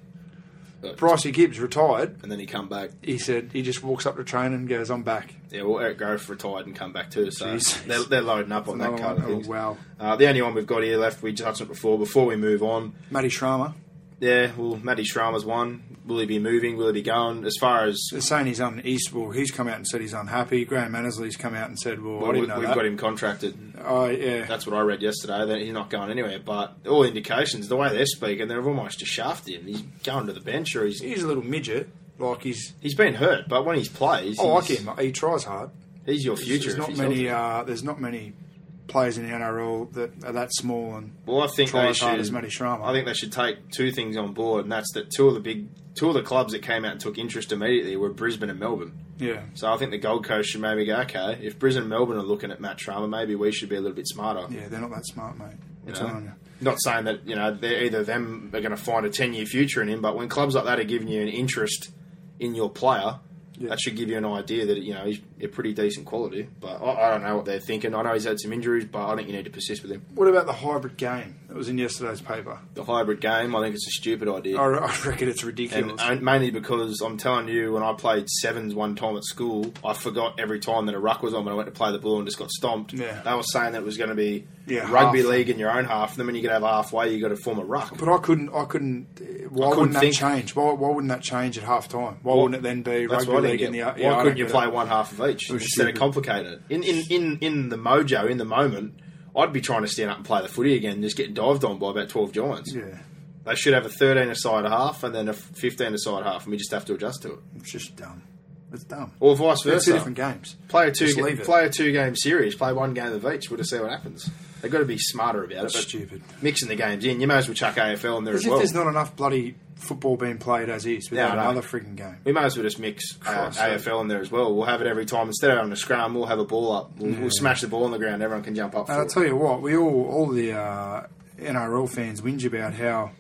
Brycey Gibbs retired. And then he come back. He said he just walks up to train and goes, I'm back. Yeah, well, Eric Grove retired and come back too. So they're, they're loading up on that kind of thing. Oh, wow. Uh, the only one we've got here left, we touched on it before. Before we move on. Matty Schramer. Yeah, well, Matty Schramer's one. Will he be moving? Will he be going? As far as... They're saying he's un- he's, well, he's come out and said he's unhappy. Graham Annesley's come out and said, well, well I didn't we, know We've that. got him contracted. Oh, yeah. That's what I read yesterday, that he's not going anywhere. But all indications, the way they're speaking, they've almost just shafted him. He's going to the bench or he's... He's a little midget. Like, he's... He's been hurt, but when he plays... I like him. He tries hard. He's your future. There's not many... Uh, there's not many... players in the N R L that are that small and well, I think try they as hard should, as Matty Schramer. I think they should take two things on board, and that's that two of the big two of the clubs that came out and took interest immediately were Brisbane and Melbourne. Yeah. So I think the Gold Coast should maybe go, okay, if Brisbane and Melbourne are looking at Matt Schramer, maybe we should be a little bit smarter. Yeah, they're not that smart, mate. I'm telling you. Not saying that, you know, they're either them are going to find a ten-year future in him, but when clubs like that are giving you an interest in your player... Yeah. That should give you an idea that, you know, he's a pretty decent quality. But I, I don't know what they're thinking. I know he's had some injuries, but I think you need to persist with him. What about the hybrid game that was in yesterday's paper? The hybrid game, I think it's a stupid idea. I, I reckon it's ridiculous. And, and mainly because I'm telling you, when I played sevens one time at school, I forgot every time that a ruck was on when I went to play the ball and just got stomped. Yeah. They were saying that it was going to be yeah, rugby half. league in your own half, and then when you get over halfway, you got to form a ruck. But I couldn't. I couldn't. Why I couldn't wouldn't that think, change? Why, why wouldn't that change at half time? Why well, wouldn't it then be rugby? Right. Get, the, yeah, why couldn't you play it. one half of each instead of complicated? In, in in in the mojo, in the moment, I'd be trying to stand up and play the footy again and just get dived on by about twelve Giants. Yeah. They should have a thirteen-a-side half and then a fifteen-a-side half, and we just have to adjust to it. It's just dumb. It's dumb. Or vice versa. It's two different games. Play a two-game play a two-game series. Play one game of each. We'll just see what happens. They've got to be smarter about That's it. But stupid. Mixing the games in, you may as well chuck A F L in there as, as well. There's not enough bloody... football being played as is without no, no. another freaking game. We may as well just mix uh, A F L in there as well. We'll have it every time. Instead of having a scrum, we'll have a ball up. We'll, yeah. we'll smash the ball on the ground. Everyone can jump up. And I'll tell you what, we all all the uh, N R L fans whinge about how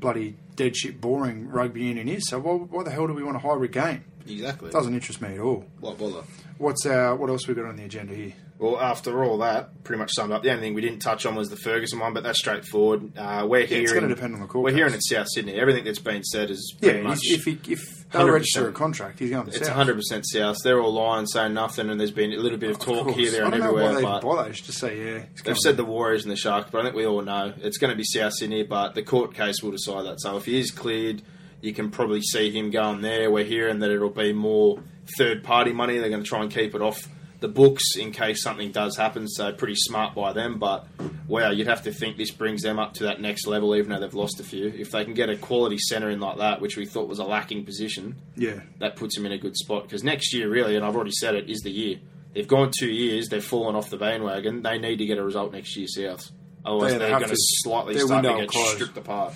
bloody dead shit boring rugby union is. So why, why the hell do we want a hybrid game? Exactly. It doesn't interest me at all. What bother? What's our, what else we got on the agenda here? Well, after all that, pretty much summed up. The only thing we didn't touch on was the Ferguson one, but that's straightforward. Uh, we're yeah, hearing, it's going to depend on the court We're case. hearing in South Sydney. Everything that's been said is pretty yeah, much... Yeah, if, he, if they register a contract, he's going to South. It's one hundred percent South. They're all lying, saying nothing, and there's been a little bit of, of talk course. here, there, and everywhere. I don't know why they bother. Just say, yeah. They've said the Warriors and the Sharks, but I think we all know. It's going to be South Sydney, but the court case will decide that. So if he is cleared... You can probably see him going there. We're hearing that it'll be more third-party money. They're going to try and keep it off the books in case something does happen, so pretty smart by them. But, wow, you'd have to think this brings them up to that next level, even though they've lost a few. If they can get a quality centre in like that, which we thought was a lacking position, yeah, that puts them in a good spot. Because next year, really, and I've already said it, is the year. They've gone two years. They've fallen off the bandwagon. They need to get a result next year, South. Otherwise, they they're going to slightly start to get closed. stripped apart.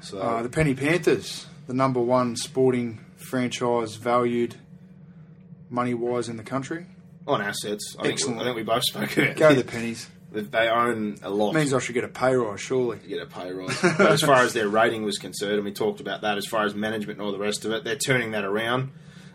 So uh, the Penny Panthers... The number one sporting franchise valued money-wise in the country. On assets. I Excellent. Think, I think we both spoke about it. Go the pennies. They own a lot. It means I should get a pay rise, surely. You get a pay rise. But as far as their rating was concerned, and we talked about that, as far as management and all the rest of it, they're turning that around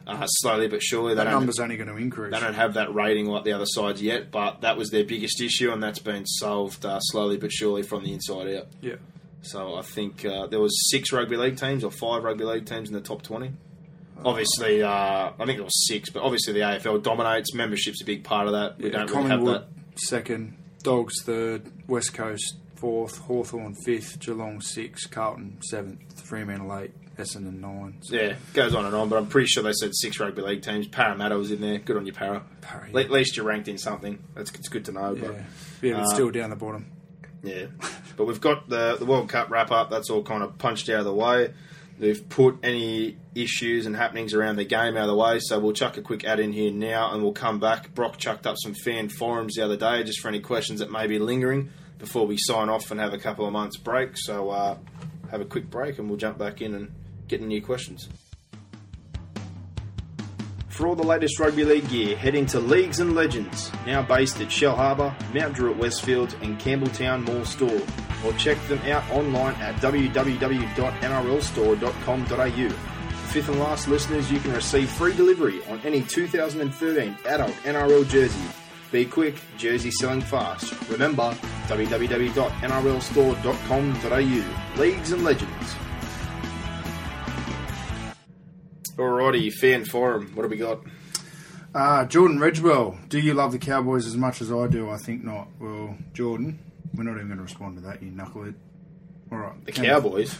uh, slowly but surely. That number's only going to increase. They don't have that rating like the other sides yet, but that was their biggest issue, and that's been solved uh, slowly but surely from the inside out. Yeah. So I think uh, there was six rugby league teams or five rugby league teams in the top twenty. Obviously, uh, I think it was six, but obviously the A F L dominates. Membership's a big part of that. We yeah, don't really have that. Second, Dogs third, West Coast fourth, Hawthorn fifth, Geelong sixth, Carlton seventh, Fremantle eight, Essendon nine. So. Yeah, goes on and on, but I'm pretty sure they said six rugby league teams. Parramatta was in there. Good on you, Para. Para yeah. At least you're ranked in something. That's it's good to know. But, yeah, yeah but uh, it's still down the bottom. Yeah, but we've got the the World Cup wrap up. That's all kind of punched out of the way. They've put any issues and happenings around the game out of the way, so we'll chuck a quick ad in here now and we'll come back. Brock chucked up some fan forums the other day just for any questions that may be lingering before we sign off and have a couple of months break. So uh, have a quick break and we'll jump back in and get into your questions. For all the latest rugby league gear, head into Leagues and Legends, now based at Shell Harbour, Mount Druitt Westfield and Campbelltown Mall Store, or check them out online at w w w dot n r l store dot com dot a u. For fifth and last listeners, you can receive free delivery on any two thousand thirteen adult N R L jersey. Be quick, jersey selling fast. Remember, w w w dot n r l store dot com dot a u. Leagues and Legends. Alrighty, fan forum. What have we got? Uh, Jordan Redgewell. Do you love the Cowboys as much as I do? I think not. Well, Jordan, we're not even going to respond to that, you knucklehead. Alright. The Cowboys?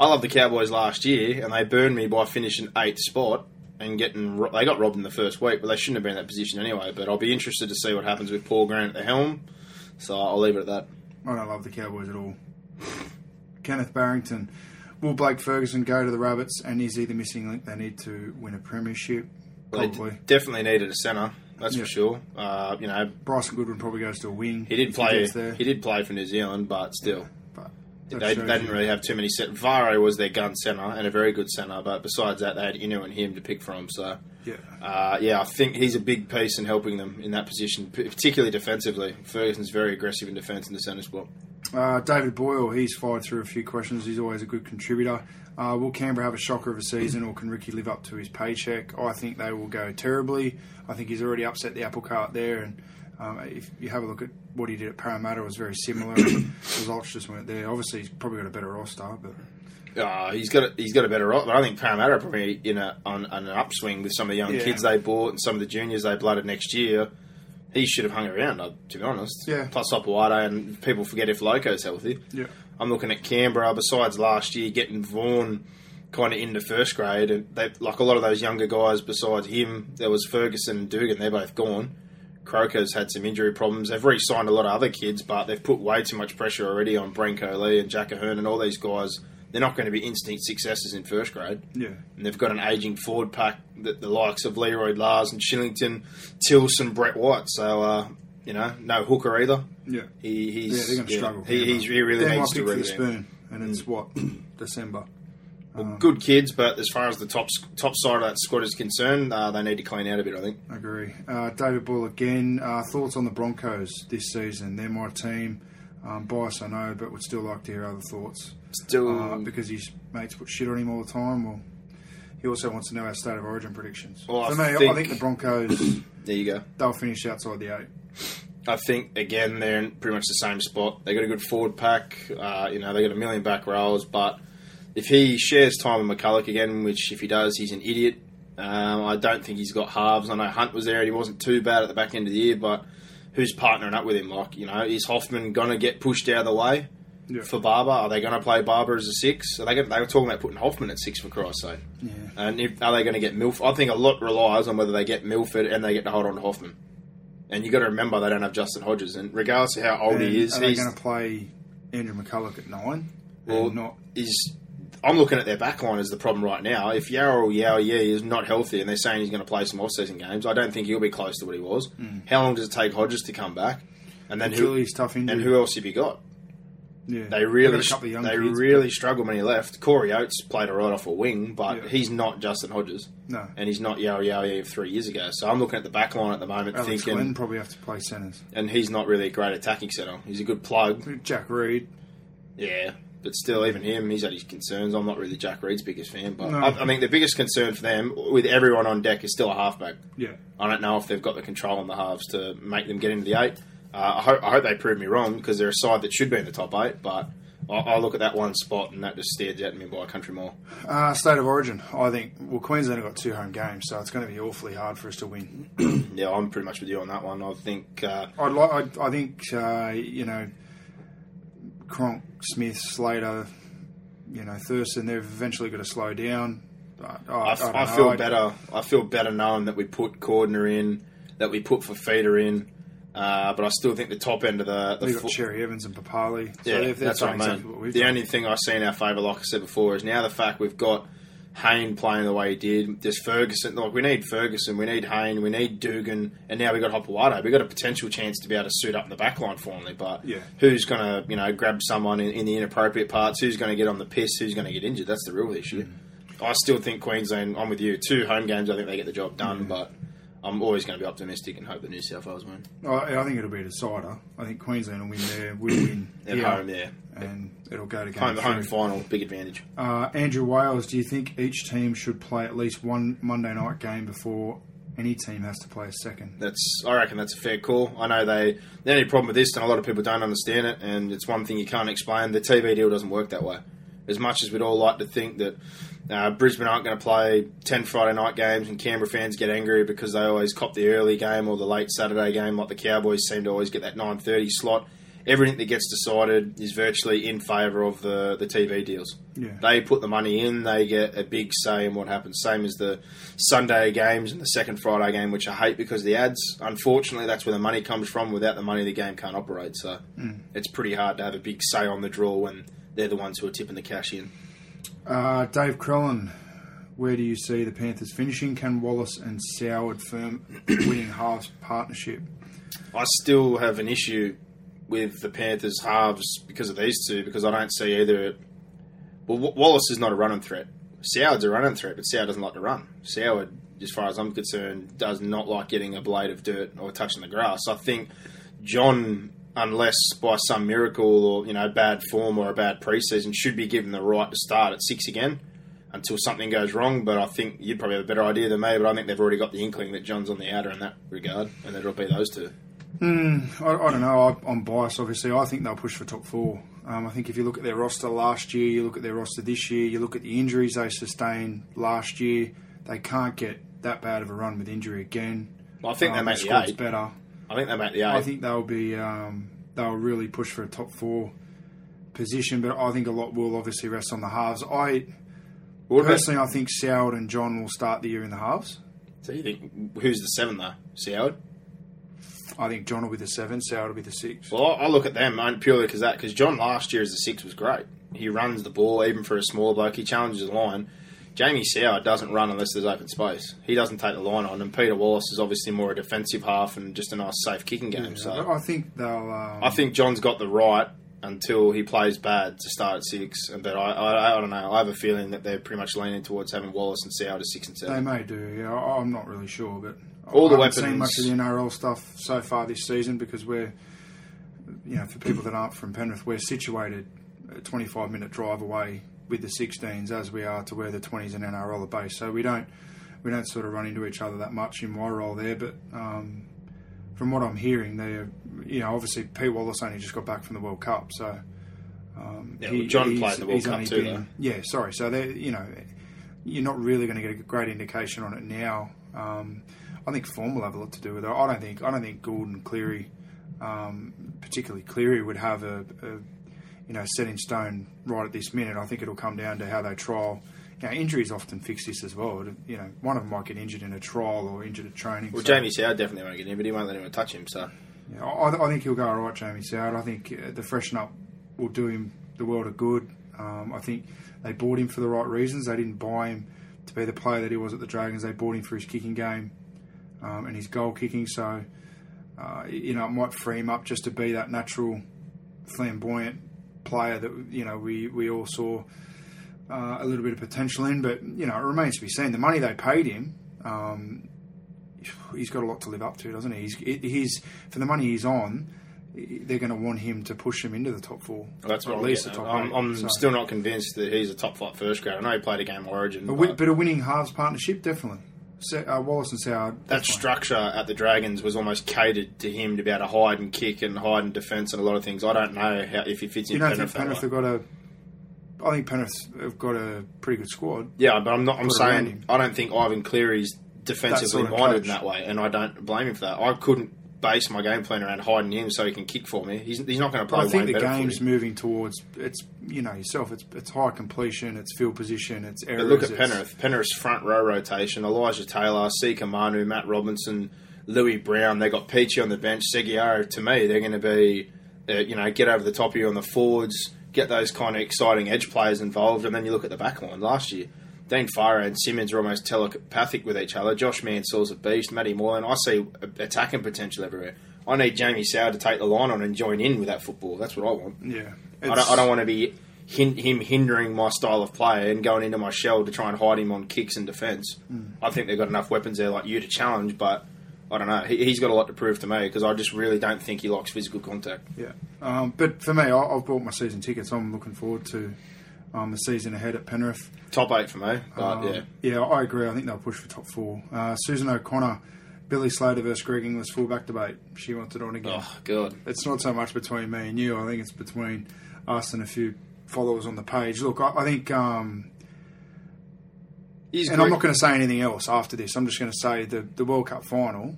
I love the Cowboys last year, and they burned me by finishing eighth spot and getting. Ro- they got robbed in the first week, but they shouldn't have been in that position anyway. But I'll be interested to see what happens with Paul Grant at the helm. So I'll leave it at that. I don't love the Cowboys at all. Kenneth Barrington, will Blake Ferguson go to the Rabbits? And is he the missing link they need to win a premiership? Probably. Well, they d- definitely needed a centre. That's yeah. for sure. Uh, you know, Bryson Goodwin probably goes to a wing. He did play. He, he did play for New Zealand, but still. Yeah. They, they didn't really have too many set. Varo was their gun centre and a very good centre, but besides that, they had Inu and him to pick from. So, yeah, uh, yeah, I think he's a big piece in helping them in that position, particularly defensively. Ferguson's very aggressive in defence in the centre spot. Uh, David Boyle, he's fired through a few questions. He's always a good contributor. Uh, will Canberra have a shocker of a season, or can Ricky live up to his paycheck? I think they will go terribly. I think he's already upset the apple cart there, and. Um, if you have a look at what he did at Parramatta, it was very similar. Results just weren't there. Obviously, he's probably got a better roster, but uh, he's got a, he's got a better roster. But I think Parramatta are probably in a, on, on an upswing with some of the young yeah. kids they bought and some of the juniors they blooded next year. He should have hung around, to be honest. Yeah. Plus Hopawada, and people forget if Loco's healthy. Yeah. I'm looking at Canberra. Besides last year, getting Vaughan kind of into first grade, and they like a lot of those younger guys. Besides him, there was Ferguson and Dugan. They're both gone. Croker's had some injury problems. They've re-signed a lot of other kids, but they've put way too much pressure already on Branko Lee and Jack Ahern and all these guys. They're not going to be instant successes in first grade. Yeah. And they've got an ageing forward pack, that the likes of Leroy Lars and Shillington, Tilson, Brett White. So, uh, you know, no hooker either. Yeah. He, he's, yeah, they're going to yeah, struggle. He, he's, he really they're needs to really... spoon, and it's mm. what? December. Well, um, good kids, but as far as the top top side of that squad is concerned, uh, they need to clean out a bit, I think. I agree. Uh, David Bull again. Uh, thoughts on the Broncos this season? They're my team. Um, bias, I know, but would still like to hear other thoughts. Still. Uh, because his mates put shit on him all the time. Well, he also wants to know our state of origin predictions. Well, so I, no, think, I think the Broncos, there you go. They'll finish outside the eight. I think, again, they're in pretty much the same spot. They've got a good forward pack. Uh, you know, they've got a million back rows, but... If he shares time with McCulloch again, which if he does, he's an idiot. Um, I don't think he's got halves. I know Hunt was there and he wasn't too bad at the back end of the year, but who's partnering up with him? Like, you know, is Hoffman going to get pushed out of the way yeah. for Barber? Are they going to play Barber as a six? Are they, they were talking about putting Hoffman at six, for Christ's sake. Yeah. And if, are they going to get Milford? I think a lot relies on whether they get Milford and they get to hold on to Hoffman. And you've got to remember they don't have Justin Hodges. And regardless of how old and he is... Are they going to play Andrew McCulloch at nine? Well, not is... I'm looking at their backline as the problem right now. If Yarrow Yao Yee is not healthy and they're saying he's going to play some off-season games, I don't think he'll be close to what he was. Mm. How long does it take Hodges to come back? And then who, tough and who else have you got? Yeah. They really they really struggled when he left. Corey Oates played a right off a wing, but yeah. he's not Justin Hodges. No. And he's not Yao Yao of three years ago. So I'm looking at the back line at the moment Alex thinking... Alex Glenn probably have to play centres. And he's not really a great attacking centre. He's a good plug. Jack Reid. Yeah. But still, even him, he's had his concerns. I'm not really Jack Reid's biggest fan, but no. I, I mean, the biggest concern for them, with everyone on deck, is still a halfback. Yeah, I don't know if they've got the control on the halves to make them get into the eight. Uh, I, ho- I hope they prove me wrong, because they're a side that should be in the top eight, but I, I look at that one spot and that just stares at me by a country mile. Uh, state of origin, I think. Well, Queensland have got two home games, so it's going to be awfully hard for us to win. Yeah, I'm pretty much with you on that one. I think... Uh, I'd li- I'd, I think, uh, you know... Cronk, Smith, Slater, you know, Thurston, they've eventually got to slow down. I, I, I, I feel I, better. I feel better knowing that we put Cordner in, that we put Fafita in, uh, but I still think the top end of the... the We've fo- got Cherry Evans and Papali. So yeah, that's what I mean. Exactly what the done. Only thing I see in our favour, like I said before, is now the fact we've got Hayne playing the way he did. There's Ferguson. Like, we need Ferguson, we need Hayne, we need Dugan, and now we got Hopawada. We've got a potential chance to be able to suit up in the back line finally, but yeah. who's going to, you know, grab someone in, in the inappropriate parts? Who's going to get on the piss? Who's going to get injured? That's the real issue. Mm. I still think Queensland, I'm with you, two home games, I think they get the job done, mm. but I'm always going to be optimistic and hope that New South Wales win. I, I think it'll be a decider. I think Queensland will win there, will win at yeah. home there, yeah. and it'll go to game home, home final, big advantage. Uh, Andrew Wales, do you think each team should play at least one Monday night game before any team has to play a second? That's I reckon that's a fair call. I know they the only problem with this, and a lot of people don't understand it, and it's one thing you can't explain. The T V deal doesn't work that way. As much as we'd all like to think that uh, Brisbane aren't going to play ten Friday night games and Canberra fans get angry because they always cop the early game or the late Saturday game, like the Cowboys seem to always get that nine thirty slot, everything that gets decided is virtually in favour of the, the T V deals. Yeah. They put the money in, they get a big say in what happens. Same as the Sunday games and the second Friday game, which I hate because of the ads. Unfortunately, that's where the money comes from. Without the money, the game can't operate. So mm. it's pretty hard to have a big say on the draw when... they're the ones who are tipping the cash in. Uh, Dave Crellin, where do you see the Panthers finishing? Can Wallace and Soward firm winning halves partnership? I still have an issue with the Panthers halves because of these two, because I don't see either... Well, w- Wallace is not a running threat. Soward's a running threat, but Soward doesn't like to run. Soward, as far as I'm concerned, does not like getting a blade of dirt or touching the grass. I think John... unless by some miracle or, you know, bad form or a bad preseason, should be given the right to start at six again until something goes wrong. But I think you'd probably have a better idea than me, but I think they've already got the inkling that John's on the outer in that regard, and it'll be those two. Mm, I, I don't know. I, I'm biased, obviously. I think they'll push for top four. Um, I think if you look at their roster last year, you look at their roster this year, you look at the injuries they sustained last year, they can't get that bad of a run with injury again. Well, I think um, they make the eight. Better. I think they make the eight. I think they'll be um, they'll really push for a top four position, but I think a lot will obviously rest on the halves. I what personally, about, I think Soward and John will start the year in the halves. So you think who's the seven though? Soward. I think John will be the seven. Soward will be the six. Well, I look at them purely because that because John last year as the six was great. He runs the ball even for a small bloke. He challenges the line. Jamie Soward doesn't run unless there's open space. He doesn't take the line on, and Peter Wallace is obviously more a defensive half and just a nice safe kicking game. Yeah, so I think they'll. Um... I think John's got the right until he plays bad to start at six. But I, I, I don't know. I have a feeling that they're pretty much leaning towards having Wallace and Soward at six and seven. They may do. Yeah, I'm not really sure, but all I the weapons. Seen much of the N R L stuff so far this season because we're, you know, for people that aren't from Penrith, we're situated a twenty-five minute drive away with the sixteens as we are to where the twenties and N R L are based, so we don't we don't sort of run into each other that much in my role there. But um, from what I'm hearing, they you know obviously Pete Wallace only just got back from the World Cup, so um, yeah, he, well, John played the World Cup too. Been, yeah, sorry. So they you know you're not really going to get a great indication on it now. Um, I think form will have a lot to do with it. I don't think I don't think Gordon Cleary, um, particularly Cleary, would have a, a you know, set in stone right at this minute. I think it'll come down to how they trial. You know, injuries often fix this as well. You know, one of them might get injured in a trial or injured at training. Well, so. Jamie Soward definitely won't get injured. He won't let anyone touch him, so... Yeah, I, I think he'll go all right, Jamie Soward. I think uh, the freshen up will do him the world of good. Um, I think they bought him for the right reasons. They didn't buy him to be the player that he was at the Dragons. They bought him for his kicking game um, and his goal kicking, so, uh, you know, it might free him up just to be that natural, flamboyant, player that, you know, we, we all saw uh, a little bit of potential in. But, you know, it remains to be seen. The money they paid him, um, he's got a lot to live up to, doesn't he? He's, he's for the money he's on, they're going to want him to push him into the top four. Well, that's what at I'm least the top I'm, eight. I'm so. still not convinced that he's a top flight first grader. I know he played a game of Origin. But, but, but a winning halves partnership, definitely. So, uh, Wallace and Soward. That structure at the Dragons was almost catered to him to be able to hide and kick and hide and defence and a lot of things. I don't know how, if he fits in. You don't Penrith think Penrith have got a... I think Penrith have got a pretty good squad. Yeah, but I'm not. I'm saying I don't think Ivan Cleary's defensively minded in that way, and I don't blame him for that. I couldn't base my game plan around hiding him so he can kick for me. He's, he's not going to play. I think the game's moving towards, it's, you know yourself, it's it's high completion, it's field position, it's errors. But look at Penrith. Penrith's front row rotation: Elijah Taylor, Sika Manu, Matt Robinson, Louis Brown. They got Peachy on the bench. Seguiaro. To me, they're going to be, uh, you know, get over the top of you on the forwards, get those kind of exciting edge players involved, and then you look at the back line. Last year, Dean Farah and Simmons are almost telepathic with each other. Josh Mansell's a beast. Matty Moylan, I see attacking potential everywhere. I need Jamie Soward to take the line on and join in with that football. That's what I want. Yeah, I don't, I don't want to be hin- him hindering my style of play and going into my shell to try and hide him on kicks and defence. Mm. I think they've got enough weapons there like you to challenge, but I don't know. He, he's got a lot to prove to me because I just really don't think he likes physical contact. Yeah, um, but for me, I, I've bought my season tickets. I'm looking forward to... Um, the season ahead at Penrith. Top eight for me, but um, yeah. Yeah, I agree. I think they'll push for top four. Uh, Susan O'Connor, Billy Slater versus Greg Inglis fullback debate. She wants it on again. Oh, God. It's not so much between me and you. I think it's between us and a few followers on the page. Look, I, I think... Um, and Greg- I'm not going to say anything else after this. I'm just going to say the, the World Cup final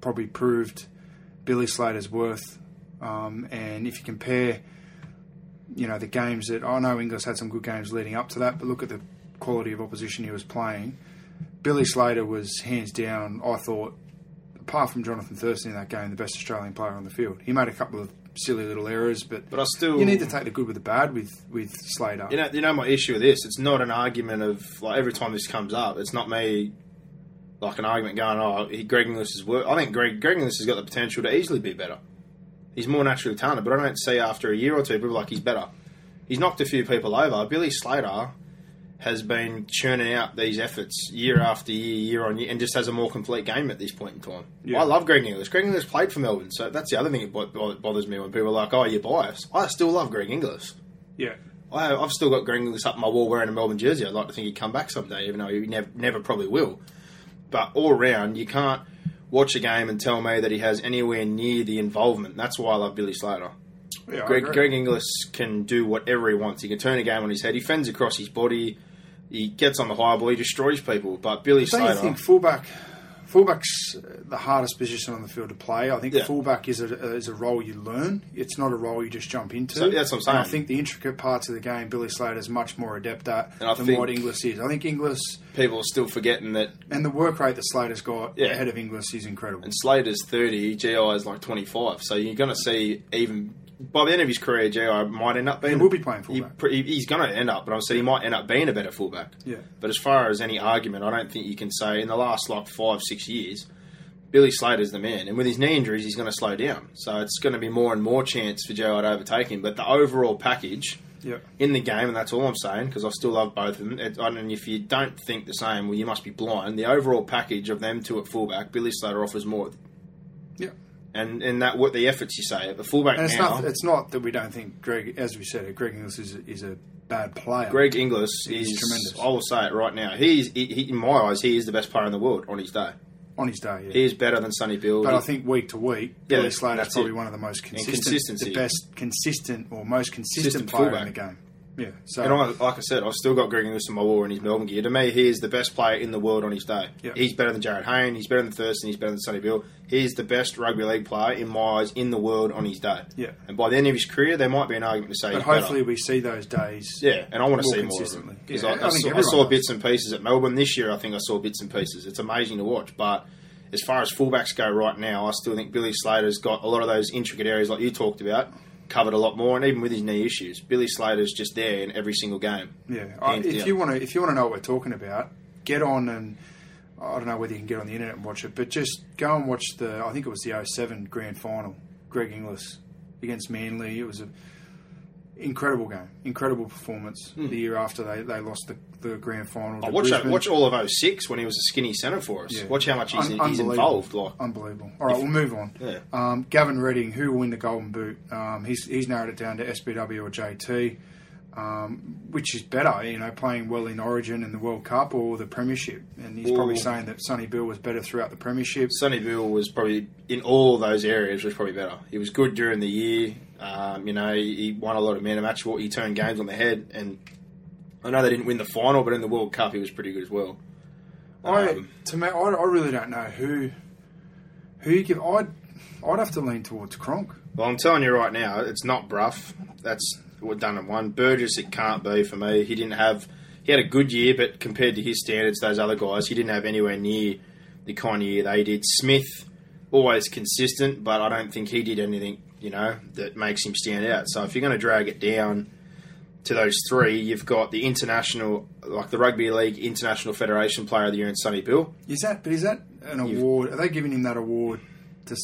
probably proved Billy Slater's worth. Um, and if you compare... You know, the games that... I know Inglis had some good games leading up to that, but look at the quality of opposition he was playing. Billy Slater was, hands down, I thought, apart from Jonathan Thurston in that game, the best Australian player on the field. He made a couple of silly little errors, but... But I still... You need to take the good with the bad with, with Slater. You know, you know my issue with this, it's not an argument of... Like, every time this comes up, it's not me... Like, an argument going, oh, he, Greg Inglis is worth... I think Greg, Greg Inglis has got the potential to easily be better. He's more naturally talented, but I don't see after a year or two people like he's better. He's knocked a few people over. Billy Slater has been churning out these efforts year after year, year on year, and just has a more complete game at this point in time. Yeah. I love Greg Inglis. Greg Inglis played for Melbourne, so that's the other thing that bothers me when people are like, oh, you're biased. I still love Greg Inglis. Yeah. I, I've still got Greg Inglis up my wall wearing a Melbourne jersey. I'd like to think he'd come back someday, even though he never, never probably will. But all around, you can't watch a game and tell me that he has anywhere near the involvement. That's why I love Billy Slater. Yeah, Greg, Greg Inglis can do whatever he wants. He can turn a game on his head. He fends across his body. He gets on the high ball. He destroys people. But Billy Slater... I think fullback, fullback's the hardest position on the field to play. I think yeah. fullback is a, is a role you learn. It's not a role you just jump into. So that's what I'm saying. And I think the intricate parts of the game, Billy Slater's much more adept at than what Inglis is. I think Inglis... People are still forgetting that... And the work rate that Slater's got yeah. ahead of Inglis is incredible. And Slater's thirty, G I is like twenty-five. So you're going to see even... By the end of his career, G I might end up being... He will be playing fullback. He, he's going to end up, but I said he might end up being a better fullback. Yeah. But as far as any argument, I don't think you can say in the last like five, six years, Billy Slater's the man. And with his knee injuries, he's going to slow down. So it's going to be more and more chance for G I to overtake him. But the overall package... Yep. In the game, and that's all I'm saying, because I still love both of them. It, I mean, if you don't think the same, well, you must be blind. The overall package of them two at fullback, Billy Slater offers more. Yeah, and and that what the efforts you say at the fullback. And it's now, not it's not that we don't think Greg, as we said, Greg Inglis is a, is a bad player. Greg Inglis is, is tremendous. I will say it right now. He's he, he, in my eyes, he is the best player in the world on his day. On his day, yeah. He is better than Sonny Bill. But I think week to week, yeah, Billy Slater is probably it. one of the most consistent, the best consistent or most consistent, consistent player fullback in the game. Yeah. So, and I, like I said, I've still got Greg Inglis in my wall in his Melbourne gear. To me, he is the best player in the world on his day. Yep. He's better than Jared Hayne. He's better than Thurston. He's better than Sonny Bill. He is the best rugby league player in my eyes in the world on his day. Yeah. And by the end of his career, there might be an argument to say. But he's hopefully better. We see those days. Yeah, and I want to see more of them. Yeah. I, I, I, saw, I saw bits and pieces at Melbourne this year. I think I saw bits and pieces. It's amazing to watch, but. As far as fullbacks go right now, I still think Billy Slater's got a lot of those intricate areas like you talked about covered a lot more, and even with his knee issues, Billy Slater's just there in every single game. Yeah, I, if down. you want to, if you want to know what we're talking about, get on and I don't know whether you can get on the internet and watch it, but just go and watch the. I think it was the oh seven Grand Final, Greg Inglis against Manly. It was a Incredible game, incredible performance. Mm. The year after they, they lost the, the grand final. Oh, to watch that, watch all of oh six when he was a skinny centre for us. Yeah. Watch how much he's, Un- he's involved. Like. Unbelievable. All right, if, we'll move on. Yeah. Um, Gavin Redding, who will win the Golden Boot? Um, he's he's narrowed it down to S B W or J T, um, which is better, you know, playing well in Origin and the World Cup or the Premiership. And he's Ooh. probably saying that Sonny Bill was better throughout the Premiership. Sonny Bill was probably, in all those areas, was probably better. He was good during the year. Um, you know, he won a lot of man of match. He turned games on the head, and I know they didn't win the final, but in the World Cup, he was pretty good as well. Um, I, to me, I, I really don't know who who you give. I'd I'd have to lean towards Cronk. Well, I'm telling you right now, it's not Bruff. That's we're done and one. Burgess, it can't be for me. He didn't have. He had a good year, but compared to his standards, those other guys, he didn't have anywhere near the kind of year they did. Smith, always consistent, but I don't think he did anything, you know, that makes him stand out. So if you're going to drag it down to those three, you've got the international, like the Rugby League International Federation Player of the Year in Sonny Bill. Is that, but is that an award? You've, are they giving him that award to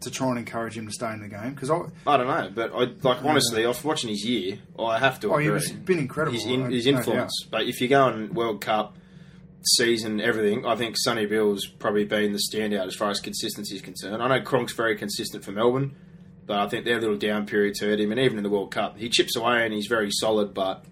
to try and encourage him to stay in the game? Because I, I don't know, but I like honestly, after watching his year, I have to. Oh, agree. He's been incredible. His, in, his influence, no doubt. But if you go on World Cup season, everything, I think Sonny Bill's probably been the standout as far as consistency is concerned. I know Cronk's very consistent for Melbourne, but I think their little down periods hurt him, and even in the World Cup, he chips away and he's very solid. But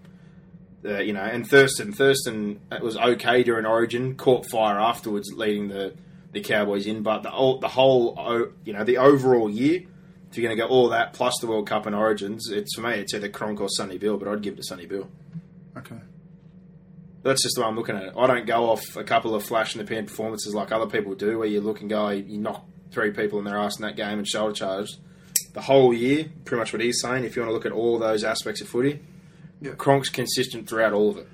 uh, you know, and Thurston, Thurston was okay during Origin, caught fire afterwards, leading the, the Cowboys in. But the whole, the whole, you know, the overall year, if you're going to go all that plus the World Cup and Origins, it's for me, it's either Cronk or Sonny Bill, but I'd give it to Sonny Bill. Okay, that's just the way I'm looking at it. I don't go off a couple of flash in the pan performances like other people do, where you look and go, you knock three people in their ass in that game and shoulder charged. The whole year, pretty much what he's saying, if you want to look at all those aspects of footy, yeah. Cronk's consistent throughout all of it.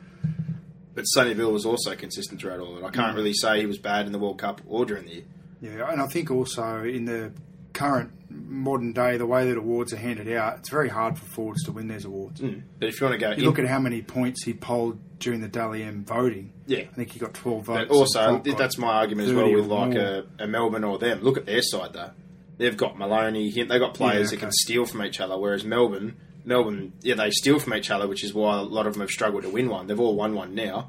But Sonny Bill was also consistent throughout all of it. I can't mm. really say he was bad in the World Cup or during the year. Yeah, and I think also in the current modern day, the way that awards are handed out, it's very hard for forwards to win those awards. Mm. But if you want to go... You in, look at how many points he polled during the Daly M voting. Yeah. I think he got twelve votes. But also, that's my argument as well with like a, a Melbourne or them. Look at their side though. They've got Maloney. They've got players yeah, okay. that can steal from each other, whereas Melbourne, Melbourne, yeah, they steal from each other, which is why a lot of them have struggled to win one. They've all won one now,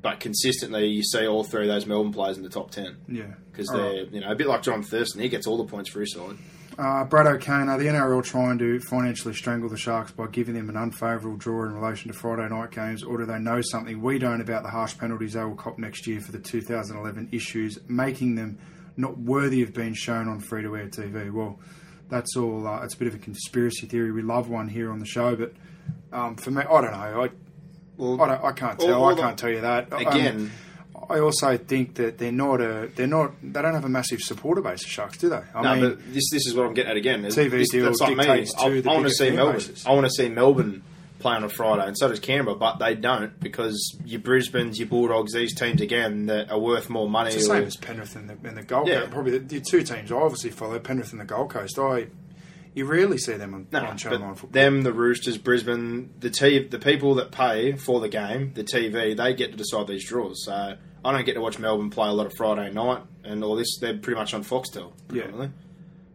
but consistently you see all three of those Melbourne players in the top ten. Yeah, because they're right. you know a bit like Jonathan Thurston. He gets all the points for his side. Uh, Brad O'Kane, are the N R L trying to financially strangle the Sharks by giving them an unfavourable draw in relation to Friday night games, or do they know something we don't about the harsh penalties they will cop next year for the two thousand eleven issues, making them not worthy of being shown on free-to-air T V? Well, that's all. Uh, it's a bit of a conspiracy theory. We love one here on the show, but um, for me, I don't know. I, well, I, don't, I can't tell. I can't tell you that. Again, um, I also think that they're not a. They're not. They don't have a massive supporter base of Sharks, do they? I no, mean, but this this is what I'm getting at again. T V this, deals like dictates I, to the I want to see Melbourne. Bases. I want to see Melbourne play on a Friday, and so does Canberra, but they don't, because your Brisbane's, your Bulldogs, these teams again that are worth more money. It's the same or, as Penrith and the, and the Gold yeah. Coast. Probably the, the two teams I obviously follow, Penrith and the Gold Coast. I you rarely see them on, no, on Channel Nine Football. Them, the Roosters, Brisbane, the t the people that pay for the game, the T V, they get to decide these draws. So I don't get to watch Melbourne play a lot of Friday night and all this. They're pretty much on Foxtel, predominantly, yeah.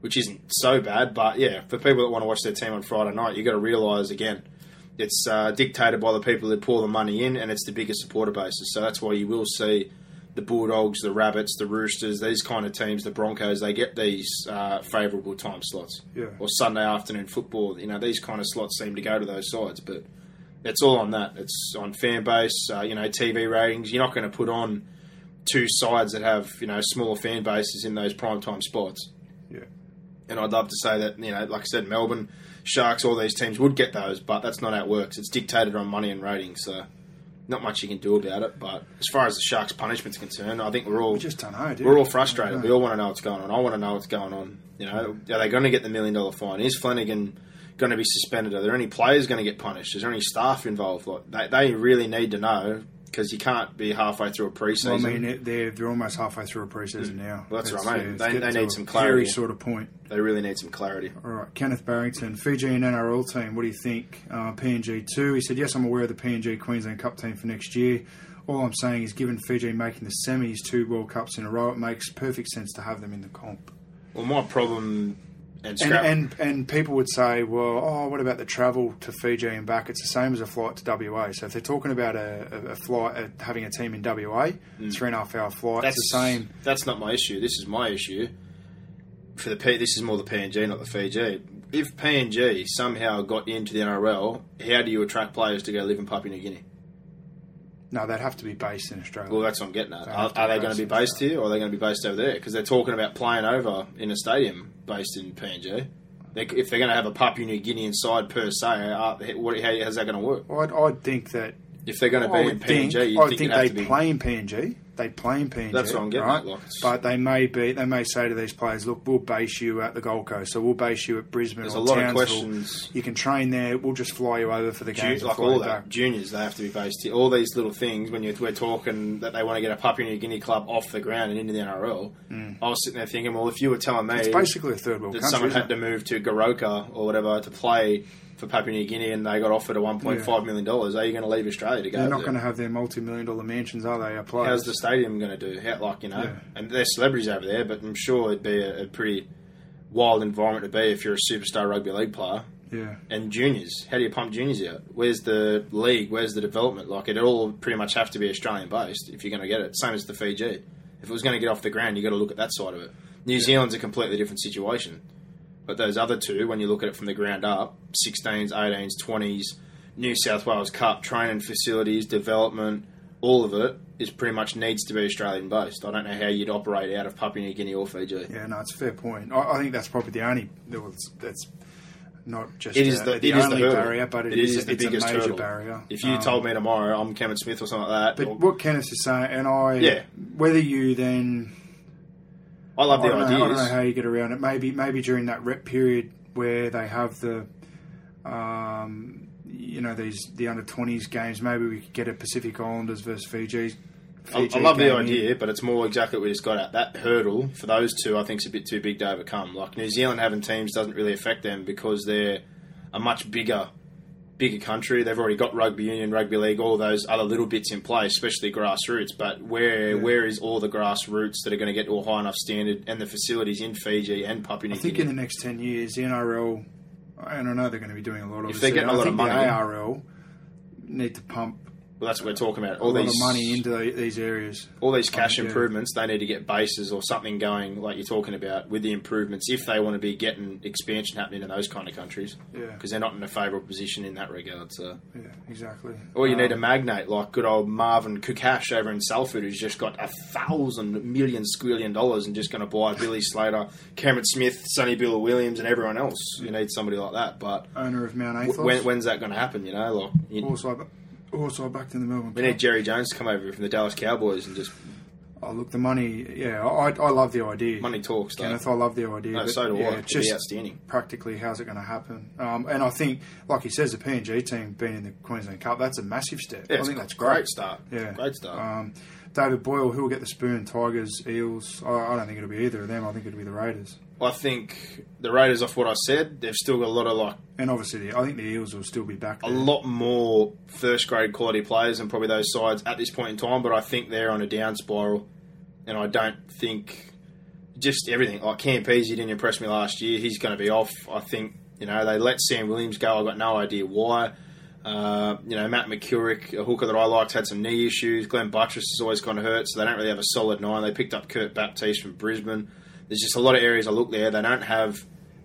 which isn't so bad. But yeah, for people that want to watch their team on Friday night, you got to realise again. It's uh, dictated by the people that pour the money in, and it's the biggest supporter bases. So that's why you will see the Bulldogs, the Rabbits, the Roosters, these kind of teams, the Broncos, they get these uh, favourable time slots. Yeah. Or Sunday afternoon football. You know, these kind of slots seem to go to those sides. But it's all on that. It's on fan base, uh, you know, T V ratings. You're not going to put on two sides that have, you know, smaller fan bases in those primetime spots. Yeah. And I'd love to say that, you know, like I said, Melbourne... Sharks, all these teams would get those, but that's not how it works. It's dictated on money and ratings, so not much you can do about it. But as far as the Sharks' punishment's concerned, I think we're all we just don't know, do we're we? all frustrated. We all want to know what's going on. I want to know what's going on. You know, are they going to get the million dollar fine? Is Flanagan going to be suspended? Are there any players going to get punished? Is there any staff involved? Like they, they really need to know, because you can't be halfway through a preseason. Well, I mean, they're they're almost halfway through a preseason mm. now. Well, that's it's, right, mate. They, they need some clarity. Sort of point. They really need some clarity. All right, Kenneth Barrington, Fiji and N R L team. What do you think? Uh, P N G two. He said, yes, I'm aware of the P N G Queensland Cup team for next year. All I'm saying is, given Fiji making the semis two World Cups in a row, it makes perfect sense to have them in the comp. Well, my problem, And, and, and and people would say, well, oh, what about the travel to Fiji and back? It's the same as a flight to W A. So if they're talking about a, a, a flight, uh, having a team in W A, mm. three and a half hour flight, that's, it's the same. That's not my issue. This is my issue. For the P, this is more the P N G, not the Fiji. If P N G somehow got into the N R L, how do you attract players to go live in Papua New Guinea? No, they'd have to be based in Australia. Well, that's what I'm getting at. Are, are they going to be based here, or are they going to be based over there? Because they're talking about playing over in a stadium based in P N G. They, if they're going to have a Papua New Guinean side per se, are, what, how, how's that going to work? I'd, I'd think that... If they're going to be in P N G, you'd I think, think they'd to be... play in P N G. They play in P N G. That's what I'm getting right? at. Like but they may be. They may say to these players, look, we'll base you at the Gold Coast, so we'll base you at Brisbane There's or Townsville. There's a lot of questions. You can train there. We'll just fly you over for the games. Like all that. Back. Juniors, they have to be based here. All these little things, when you're, we're talking that they want to get a Papua New Guinea club off the ground and into the N R L, mm. I was sitting there thinking, well, if you were telling me... It's basically a third world that country, someone had to move to Goroka or whatever to play... for Papua New Guinea, and they got offered a one point five million dollars. Are you going to leave Australia to go? They're not going to have their multi-million dollar mansions, are they? Our players. How's the stadium going to do? How, like, you know, yeah. And they're celebrities over there, but I'm sure it'd be a, a pretty wild environment to be if you're a superstar rugby league player. Yeah. And juniors, how do you pump juniors out? Where's the league? Where's the development? Like, it'd all pretty much have to be Australian-based if you're going to get it. Same as the Fiji. If it was going to get off the ground, you've got to look at that side of it. New yeah. Zealand's a completely different situation. But those other two, when you look at it from the ground up, sixteens, eighteens, twenties, New South Wales Cup, training facilities, development, all of it is pretty much needs to be Australian-based. I don't know how you'd operate out of Papua New Guinea or Fiji. Yeah, no, it's a fair point. I, I think that's probably the only... That's not just it is the, uh, the it only is the barrier, but it, it is, is the it's biggest a major hurdle. barrier. If you um, told me tomorrow I'm Cameron Smith or something like that... But or, what Kenneth is saying, and I... Yeah. Whether you then... I love the I ideas. Know, I don't know how you get around it. Maybe maybe during that rep period where they have the, um, you know, these the under twenties games. Maybe we could get a Pacific Islanders versus Fiji. Fiji I, I love the idea, here. But it's more exactly what we just got at. That hurdle for those two, I think, is a bit too big to overcome. Like New Zealand having teams doesn't really affect them because they're a much bigger, bigger country. They've already got rugby union, rugby league, all those other little bits in place, especially grassroots. But where yeah. where is all the grassroots that are going to get to a high enough standard and the facilities in Fiji and Papua New Guinea? I think in the next ten years, the N R L, and I know they're going to be doing a lot of. If they're getting a lot of money, the A R L need to pump. Well, that's what we're talking about. All a lot these, of money into the, these areas. All these cash um, improvements, yeah. they need to get bases or something going, like you're talking about, with the improvements, if they want to be getting expansion happening in those kind of countries. Yeah. Because they're not in a favourable position in that regard. So. Yeah, exactly. Or you um, need a magnate, like good old Marvin Kukash over in Salford, who's just got a thousand million squillion dollars and just going to buy Billy Slater, Cameron Smith, Sonny Bill Williams, and everyone else. Yeah. You need somebody like that. But owner of Mount Athos. When, when's that going to happen, you know? Like, you, also, Also, I backed in the Melbourne. We need Jerry Jones to come over from the Dallas Cowboys and just. Oh look, the money. Yeah, I I love the idea. Money talks, Kenneth. Though. I love the idea. No, but, so do yeah, I. It'd just be outstanding. Practically, how's it going to happen? Um, and I think, like he says, the P N G team being in the Queensland Cup, that's a massive step. Yeah, I think that's great. Great start. Yeah, great start. Um, David Boyle, who will get the spoon? Tigers, Eels. I, I don't think it'll be either of them. I think it'll be the Raiders. I think the Raiders, off what I said, they've still got a lot of like... And obviously, the, I think the Eels will still be back there. A lot more first-grade quality players than probably those sides at this point in time, but I think they're on a down spiral, and I don't think... Just everything. Like, Campese didn't impress me last year. He's going to be off. I think, you know, they let Sam Williams go. I've got no idea why. Uh, you know, Matt McCurick, a hooker that I liked, had some knee issues. Glenn Buttress has always gone hurt, so they don't really have a solid nine. They picked up Kurt Baptiste from Brisbane. There's just a lot of areas I look there. They don't have